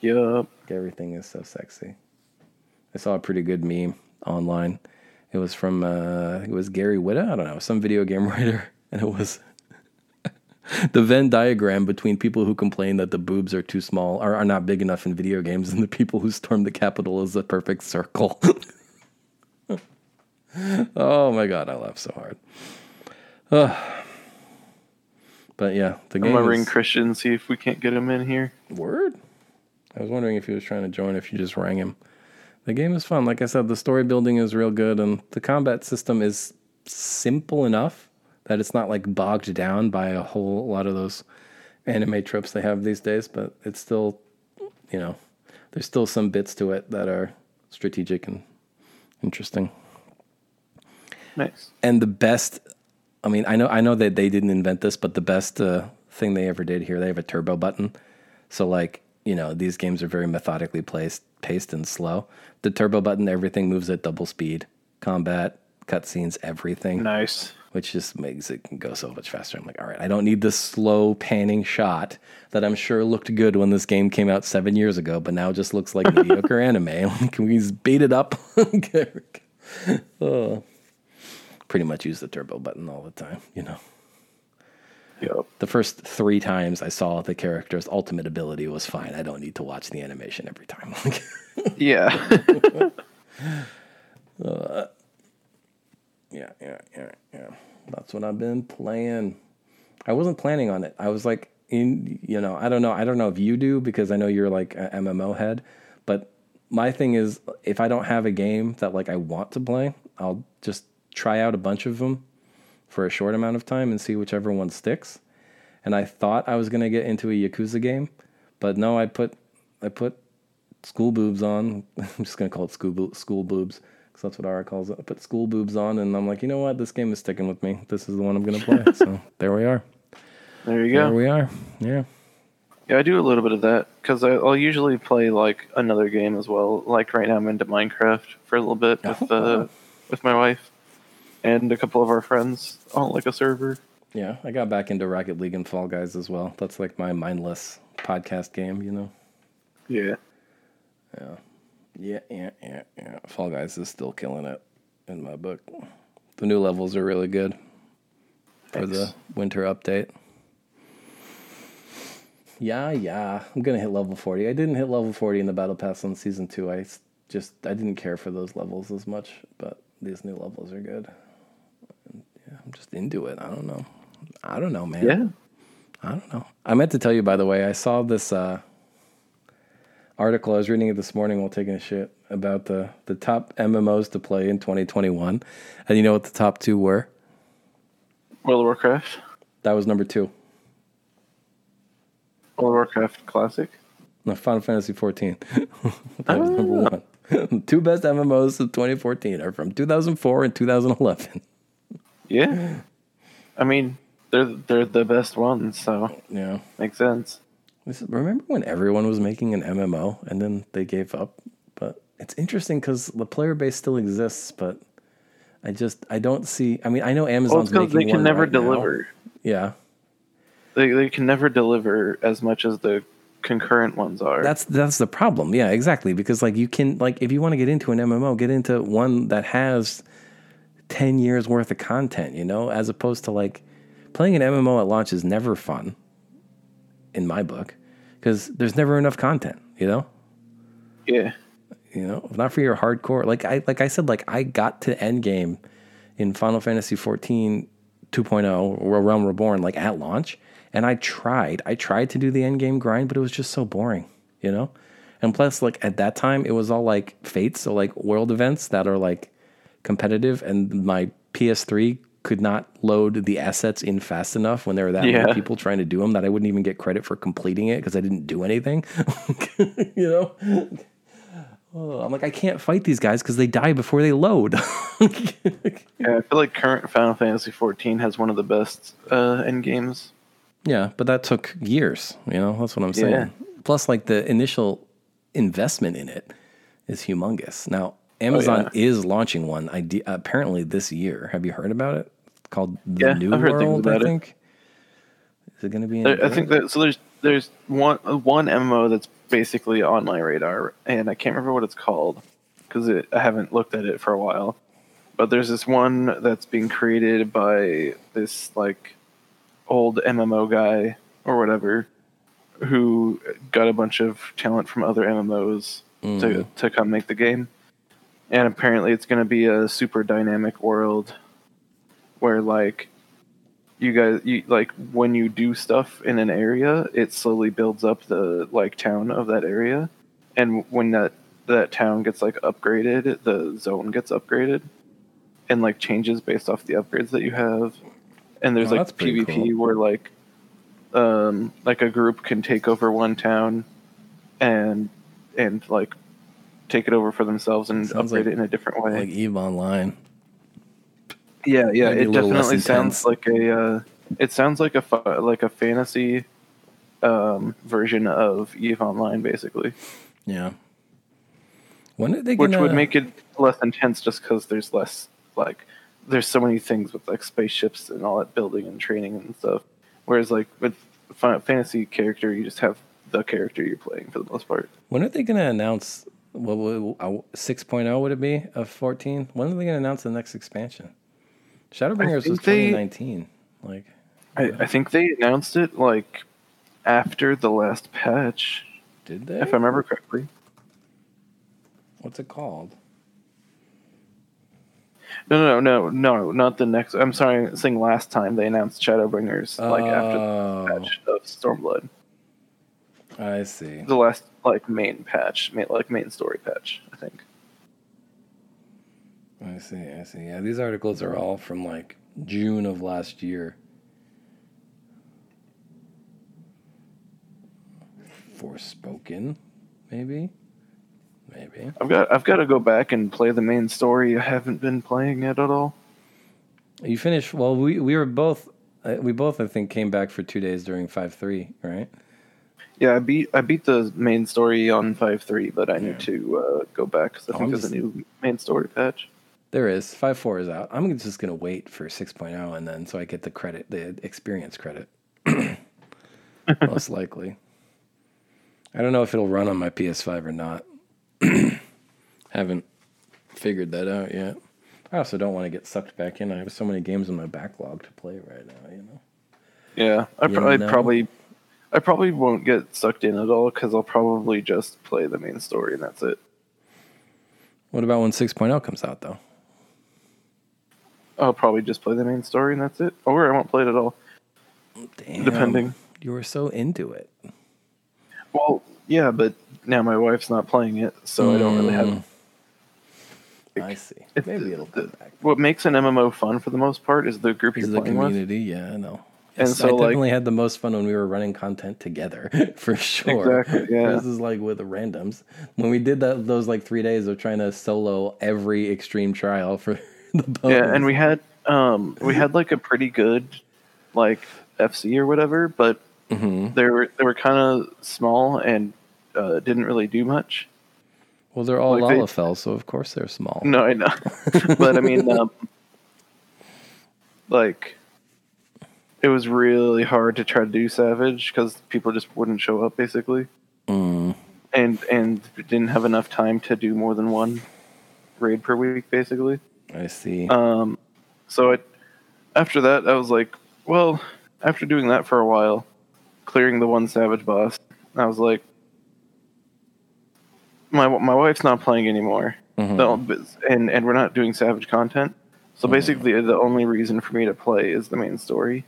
Yup. Like, everything is so sexy. I saw a pretty good meme online. It was from uh, it was Gary Whitta. I don't know, some video game writer, and it was the Venn diagram between people who complain that the boobs are too small or are not big enough in video games and the people who storm the Capitol is a perfect circle. Oh my God, I laugh so hard. Uh, but yeah, the game I'm gonna is... ring Christian and see if we can't get him in here. Word? I was wondering if he was trying to join, if you just rang him. The game is fun. Like I said, the story building is real good, and the combat system is simple enough that it's not like bogged down by a whole lot of those anime tropes they have these days, but it's still, you know, there's still some bits to it that are strategic and interesting. Nice. And the best, I mean, I know I know that they didn't invent this, but the best uh, thing they ever did here, they have a turbo button. So like, you know, these games are very methodically placed, paced and slow. The turbo button, everything moves at double speed. Combat, cutscenes, everything. Nice. Which just makes it go so much faster. I'm like, all right, I don't need this slow panning shot that I'm sure looked good when this game came out seven years ago, but now just looks like mediocre anime. Can we just beat it up? Oh. Pretty much use the turbo button all the time, you know. Yep. The first three times I saw the character's ultimate ability was fine. I don't need to watch the animation every time. Yeah. uh, Yeah, yeah, yeah, yeah. That's what I've been playing. I wasn't planning on it. I was like, in, you know, I don't know. I don't know if you do, because I know you're like an M M O head. But my thing is, if I don't have a game that like I want to play, I'll just try out a bunch of them for a short amount of time and see whichever one sticks. And I thought I was going to get into a Yakuza game, but no, I put I put School Boobs on. I'm just going to call it School, bo- school Boobs. So that's what Ara calls it. I put School Boobs on, and I'm like, you know what? This game is sticking with me. This is the one I'm going to play. So there we are. There you go. There we are. Yeah. Yeah, I do a little bit of that, because I'll usually play, like, another game as well. Like, right now I'm into Minecraft for a little bit with uh, with my wife and a couple of our friends on, like, a server. Yeah, I got back into Rocket League and Fall Guys as well. That's, like, my mindless podcast game, you know? Yeah. Yeah. Yeah, yeah, yeah, yeah. Fall Guys is still killing it in my book. The new levels are really good for the winter update. Yeah, yeah. I'm going to hit level forty. I didn't hit level forty in the Battle Pass on Season two. I just, I didn't care for those levels as much, but these new levels are good. And yeah, I'm just into it. I don't know. I don't know, man. Yeah. I don't know. I meant to tell you, by the way, I saw this... Uh, article I was reading it this morning while taking a shit about the the top M M Os to play in twenty twenty-one, and you know what the top two were? World of Warcraft. That was number two. World of Warcraft Classic. No, Final Fantasy fourteen. That was number one. The two best M M Os of twenty fourteen are from two thousand four and two thousand eleven. Yeah, I mean they're they're the best ones, so yeah, makes sense. Remember when everyone was making an M M O and then they gave up? But it's interesting because the player base still exists, but I just, I don't see, I mean, I know Amazon's well, making one. They can one never right deliver. Now. Yeah. They they can never deliver as much as the concurrent ones are. That's, that's the problem. Yeah, exactly. Because like you can, like if you want to get into an M M O, get into one that has ten years worth of content, you know, as opposed to like playing an M M O at launch is never fun. In my book, because there's never enough content, you know? Yeah. You know, not for your hardcore. Like I like I said, like I got to endgame in Final Fantasy fourteen two point oh, Realm Reborn, like at launch, and I tried. I tried to do the endgame grind, but it was just so boring, you know? And plus, like at that time, it was all like fates, so like world events that are like competitive, and my P S three could not load the assets in fast enough when there were that yeah. many people trying to do them that I wouldn't even get credit for completing it because I didn't do anything. You know? Oh, I'm like, I can't fight these guys because they die before they load. Yeah, I feel like current Final Fantasy fourteen has one of the best uh, end games. Yeah, but that took years. You know, that's what I'm saying. Yeah. Plus, like, the initial investment in it is humongous. Now, Amazon oh, yeah. is launching one ide- apparently this year. Have you heard about it? Called the yeah, New I've heard World, I think. It. Is it going to be? In there, I think that so. There's there's one one M M O that's basically on my radar, and I can't remember what it's called because it, I haven't looked at it for a while. But there's this one that's being created by this like old M M O guy or whatever, who got a bunch of talent from other M M Os mm. to to come make the game, and apparently it's going to be a super dynamic world. Where like you guys, you, like when you do stuff in an area, it slowly builds up the like town of that area, and when that that town gets like upgraded, the zone gets upgraded, and like changes based off the upgrades that you have. And there's oh, like PvP cool. where like um, like a group can take over one town and and like take it over for themselves and sounds upgrade like, it in a different way. Like EVE Online. Yeah, yeah, maybe it definitely sounds like a uh, it sounds like a like a fantasy um, version of EVE Online, basically. Yeah. When did they? Which gonna... would make it less intense, just because there's less like there's so many things with like spaceships and all that building and training and stuff. Whereas like with fantasy character, you just have the character you're playing for the most part. When are they going to announce? What would uh, six point oh would it be of fourteen? When are they going to announce the next expansion? Shadowbringers was they, twenty nineteen. Like, I, I think they announced it like after the last patch. Did they? If I remember correctly. What's it called? No, no, no, no, not the next. I'm sorry, I'm saying last time they announced Shadowbringers, oh. like after the patch of Stormblood. I see. The last like main patch, main, like main story patch, I think. I see, I see. Yeah, these articles are all from like June of last year. Forspoken, maybe. Maybe. I've got I've got to go back and play the main story. I haven't been playing it at all. You finished well. We we were both we both I think came back for two days during five three, right? Yeah, I beat I beat the main story on five three, but I yeah. need to uh, go back because I oh, think I'm there's just, a new main story patch. There is five four is out. I'm just gonna wait for six point oh and then so I get the credit, the experience credit, most likely. I don't know if it'll run on my P S five or not. Haven't figured that out yet. I also don't want to get sucked back in. I have so many games in my backlog to play right now, you know. Yeah, I you pro- know? probably, I probably won't get sucked in at all because I'll probably just play the main story and that's it. What about when six point oh comes out though? I'll probably just play the main story and that's it, or I won't play it at all. Damn, depending. You were so into it. Well, yeah, but. Now my wife's not playing it, so mm. I don't really have. Like, I see. It, Maybe it'll come back. What makes an M M O fun for the most part is the group is you're the playing community. With. Yeah, I know. And so, I like, definitely had the most fun when we were running content together, for sure. Exactly. Yeah. This is like with the randoms when we did that. Those like three days of trying to solo every extreme trial for the bonus. Yeah, and we had um we had like a pretty good like F C or whatever, but mm-hmm. they were they were kind of small and. Uh, didn't really do much. Well, they're all like Lalafell, they, so of course they're small. No, I know. But I mean, um, like, it was really hard to try to do Savage because people just wouldn't show up, basically. Mm. And and didn't have enough time to do more than one raid per week, basically. I see. Um, so I, after that, I was like, well, after doing that for a while, clearing the one Savage boss, I was like, My my wife's not playing anymore, mm-hmm. so, and and we're not doing Savage content. So basically, mm-hmm. the only reason for me to play is the main story.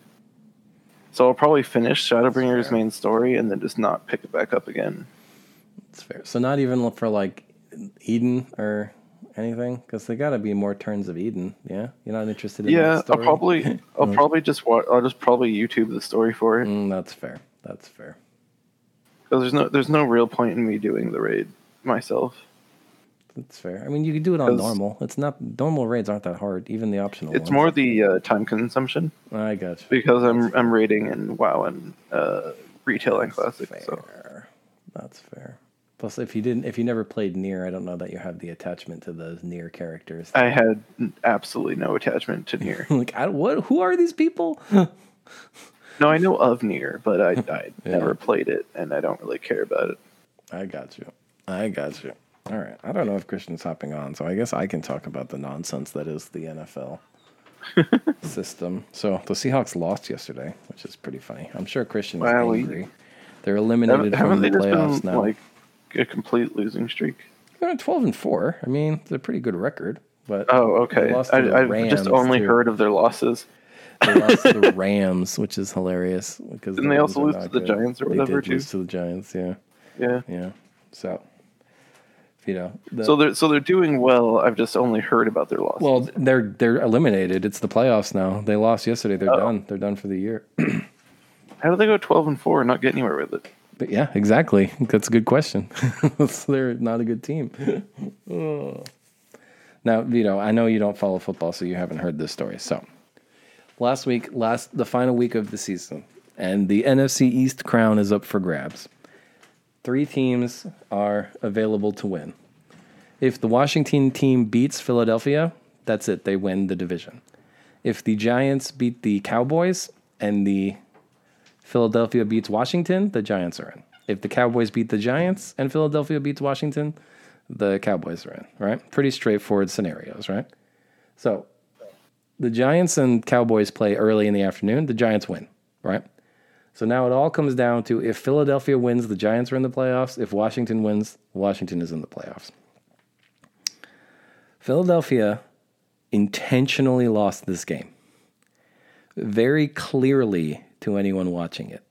So I'll probably finish Shadowbringers' main story and then just not pick it back up again. That's fair. So not even for like Eden or anything, because there got to be more turns of Eden. Yeah, you're not interested in. Yeah, that story? I'll probably I'll probably just watch, I'll just probably YouTube the story for it. Mm, that's fair. That's fair. Because there's no there's no real point in me doing the raid. Myself. That's fair. I mean, you could do it on normal. It's not normal raids aren't that hard. Even the optional. It's ones. More the uh, time consumption. I got you. Because I'm I'm raiding in WoW and uh, retail and classic. Fair. So. That's fair. Plus, if you didn't, if you never played Nier, I don't know that you have the attachment to those Nier characters. I had absolutely no attachment to Nier. Like, I, what? Who are these people? No, I know of Nier, but I I yeah. never played it, and I don't really care about it. I got you. I got you. All right. I don't know if Christian's hopping on, so I guess I can talk about the nonsense that is the N F L system. So the Seahawks lost yesterday, which is pretty funny. I'm sure Christian's wow, angry. We, They're eliminated from the playoffs been, now. Like a complete losing streak. They're at twelve and four. I mean, it's a pretty good record. But oh, okay. I, I've just only too. heard of their losses. They lost to the Rams, which is hilarious because didn't they also lose to good. the Giants or whatever? They did too? lose to the Giants. Yeah. Yeah. Yeah. So. you know. The, so they're so they're doing well. I've just only heard about their losses. Well, they're they're eliminated. It's the playoffs now. They lost yesterday. They're oh. done. They're done for the year. How do they go twelve and four and not get anywhere with it? But yeah, exactly. That's a good question. So they're not a good team. Oh. Now, you know, I know you don't follow football, so you haven't heard this story. So last week, last the final week of the season, and the N F C East crown is up for grabs. Three teams are available to win. If the Washington team beats Philadelphia, that's it. They win the division. If the Giants beat the Cowboys and the Philadelphia beats Washington, the Giants are in. If the Cowboys beat the Giants and Philadelphia beats Washington, the Cowboys are in, right? Pretty straightforward scenarios, right? So the Giants and Cowboys play early in the afternoon. The Giants win, right? So now it all comes down to if Philadelphia wins, the Giants are in the playoffs. If Washington wins, Washington is in the playoffs. Philadelphia intentionally lost this game. Very clearly to anyone watching it.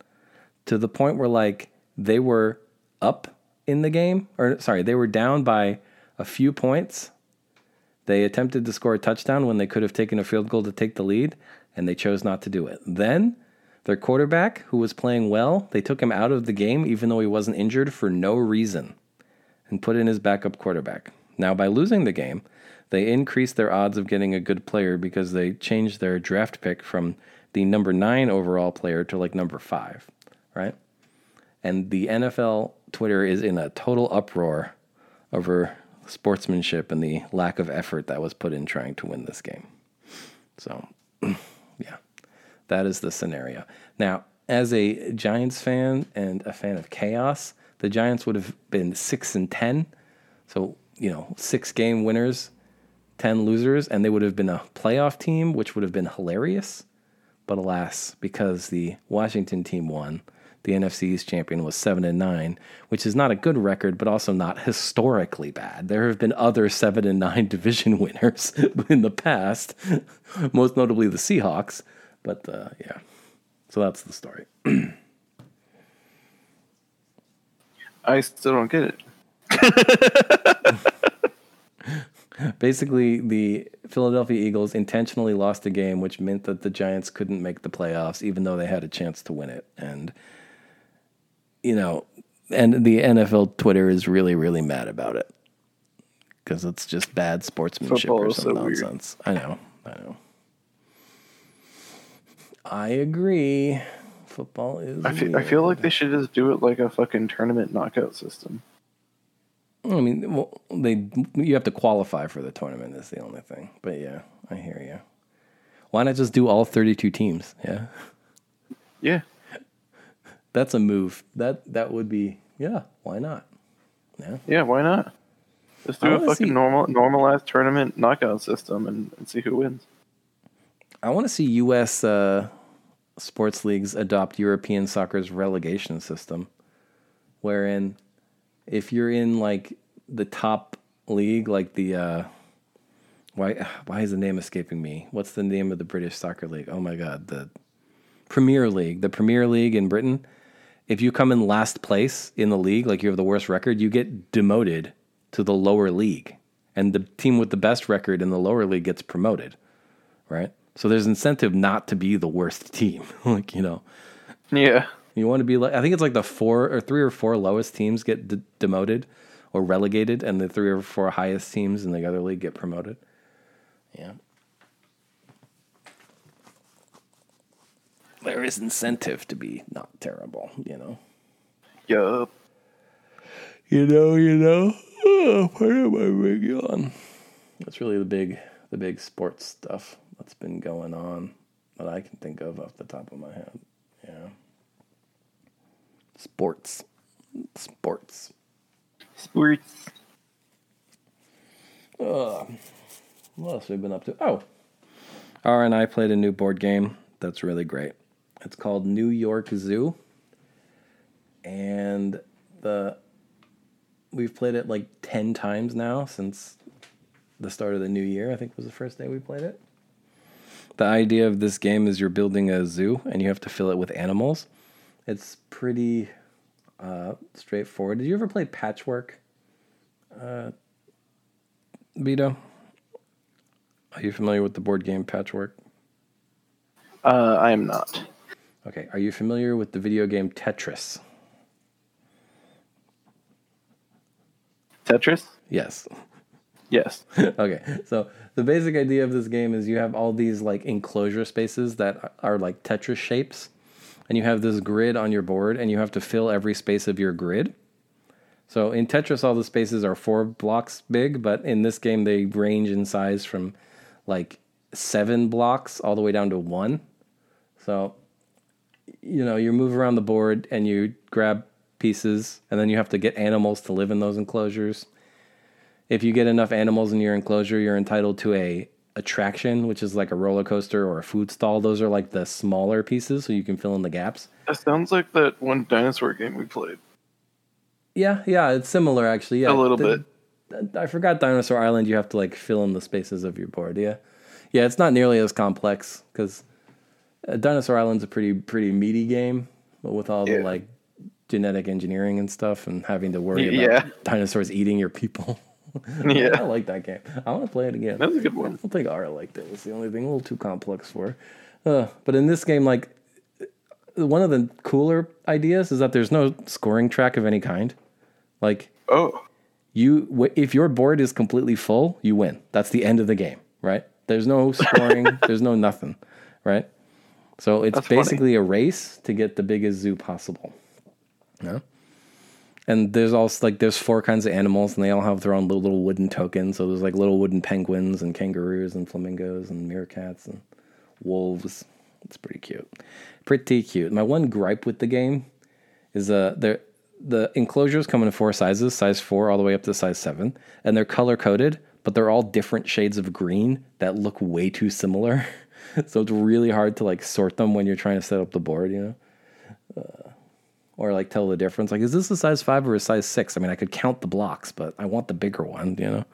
To the point where, like, they were up in the game, or sorry, they were down by a few points. They attempted to score a touchdown when they could have taken a field goal to take the lead, and they chose not to do it. Then their quarterback, who was playing well, they took him out of the game, even though he wasn't injured, for no reason, and put in his backup quarterback. Now, by losing the game, they increased their odds of getting a good player because they changed their draft pick from the number nine overall player to like number five, right? And the N F L Twitter is in a total uproar over sportsmanship and the lack of effort that was put in trying to win this game. So, yeah, that is the scenario. Now, as a Giants fan and a fan of chaos, the Giants would have been six and ten. So, you know, six game winners, ten losers, and they would have been a playoff team, which would have been hilarious. But alas, because the Washington team won, the N F C East champion was seven and nine, which is not a good record, but also not historically bad. There have been other seven and nine division winners in the past, most notably the Seahawks. But, uh, yeah, so that's the story. I still don't get it. Basically, the Philadelphia Eagles intentionally lost a game, which meant that the Giants couldn't make the playoffs, even though they had a chance to win it. And You know, and the N F L Twitter is really, really mad about it because it's just bad sportsmanship. Football or some so nonsense. Weird. I know, I know. I agree. Football is. I feel, I feel like they should just do it like a fucking tournament knockout system. I mean, well, they you have to qualify for the tournament is the only thing. But yeah, I hear you. Why not just do all thirty-two teams? Yeah. Yeah. That's a move. That that would be, yeah, why not? Yeah, yeah why not? Let's do a fucking see, normal normalized tournament knockout system and, and see who wins. I want to see U S uh, sports leagues adopt European soccer's relegation system, wherein if you're in, like, the top league, like the, uh, why, why is the name escaping me? What's the name of the British soccer league? Oh, my God, the Premier League. The Premier League in Britain. If you come in last place in the league, like you have the worst record, you get demoted to the lower league. And the team with the best record in the lower league gets promoted, right? So there's incentive not to be the worst team. Like, you know. Yeah. You want to be like, I think it's like the four or three or four lowest teams get d- demoted or relegated, and the three or four highest teams in the other league get promoted. Yeah. There is incentive to be not terrible, you know? Yup. You know, you know. Oh, where am I rig on? That's really the big the big sports stuff that's been going on that I can think of off the top of my head. Yeah. Sports. Sports. Sports. Uh, what else have we been up to? Oh. R and I played a new board game that's really great. It's called New York Zoo, and the we've played it like ten times now since the start of the new year. I think was the first day we played it. The idea of this game is you're building a zoo, and you have to fill it with animals. It's pretty uh, straightforward. Did you ever play Patchwork? Uh, Vito, are you familiar with the board game Patchwork? Uh, I am not. Okay. Are you familiar with the video game Tetris? Tetris? Yes. Yes. Okay. So the basic idea of this game is you have all these like enclosure spaces that are like Tetris shapes, and you have this grid on your board, and you have to fill every space of your grid. So in Tetris, all the spaces are four blocks big, but in this game, they range in size from like seven blocks all the way down to one. So, you know, you move around the board and you grab pieces, and then you have to get animals to live in those enclosures. If you get enough animals in your enclosure, you're entitled to a attraction, which is like a roller coaster or a food stall. Those are like the smaller pieces, so you can fill in the gaps. That sounds like that one dinosaur game we played. Yeah, yeah, it's similar actually. Yeah, a little the, bit. I forgot Dinosaur Island. You have to like fill in the spaces of your board. Yeah, yeah, it's not nearly as complex because Dinosaur Island's a pretty pretty meaty game, but with all yeah. the like genetic engineering and stuff, and having to worry yeah. about dinosaurs eating your people. Yeah, I like that game. I want to play it again. That was a good one. I don't think Ara liked it. It's the only thing a little too complex for. Uh, but in this game, like one of the cooler ideas is that there's no scoring track of any kind. Like, oh, you if your board is completely full, you win. That's the end of the game, right? There's no scoring. There's no nothing, right? So it's That's basically funny. a race to get the biggest zoo possible. No. And there's also like there's four kinds of animals, and they all have their own little, little wooden tokens. So there's like little wooden penguins and kangaroos and flamingos and meerkats and wolves. It's pretty cute, pretty cute. My one gripe with the game is uh there the enclosures come in four sizes, size four all the way up to size seven, and they're color coded, but they're all different shades of green that look way too similar. So it's really hard to like sort them when you're trying to set up the board, you know. Uh, Or like tell the difference. Like, is this a size five or a size six? I mean, I could count the blocks, but I want the bigger one, you know?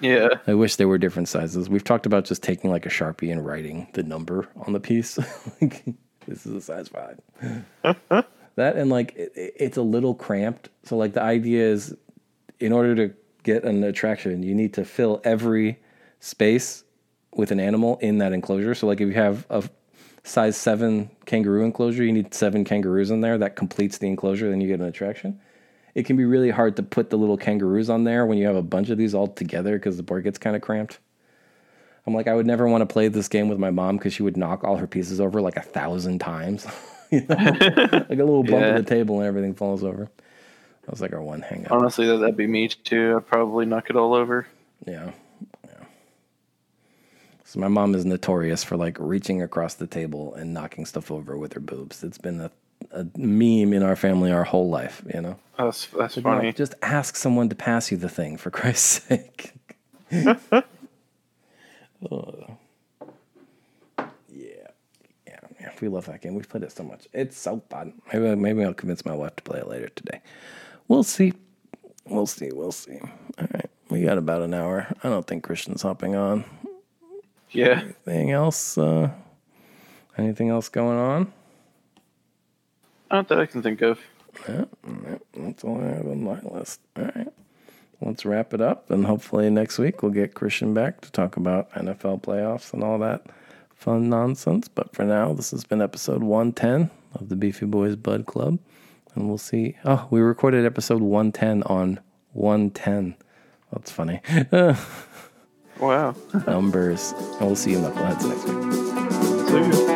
Yeah. I wish they were different sizes. We've talked about just taking like a Sharpie and writing the number on the piece. Like, this is a size five. Uh-huh. That and like, it, it's a little cramped. So like the idea is in order to get an attraction, you need to fill every space with an animal in that enclosure. So like if you have a size seven kangaroo enclosure, you need seven kangaroos in there. That completes the enclosure, then you get an attraction. It can be really hard to put the little kangaroos on there when you have a bunch of these all together because the board gets kind of cramped. I'm like, I would never want to play this game with my mom because she would knock all her pieces over like a thousand times. You know? Like a little bump yeah. at the table and everything falls over. That was like our one hang-up. Honestly, that'd be me too. I'd probably knock it all over. Yeah. So my mom is notorious for like reaching across the table and knocking stuff over with her boobs. It's been a, a meme in our family our whole life, you know? Oh, that's that's but funny. No, just ask someone to pass you the thing, for Christ's sake. uh, yeah. Yeah, yeah. We love that game. We've played it so much. It's so fun. Maybe, maybe I'll convince my wife to play it later today. We'll see. We'll see. We'll see. All right. We got about an hour. I don't think Christian's hopping on. Yeah. Anything else? Uh, anything else going on? Not that I can think of. Yeah, yeah, that's all I have on my list. All right. Let's wrap it up, and hopefully next week we'll get Christian back to talk about N F L playoffs and all that fun nonsense. But for now, this has been episode one ten of the Beefy Boys Bud Club, and we'll see. Oh, we recorded episode one ten on one ten. That's funny. Wow. Numbers. We'll see you in the next week. See you.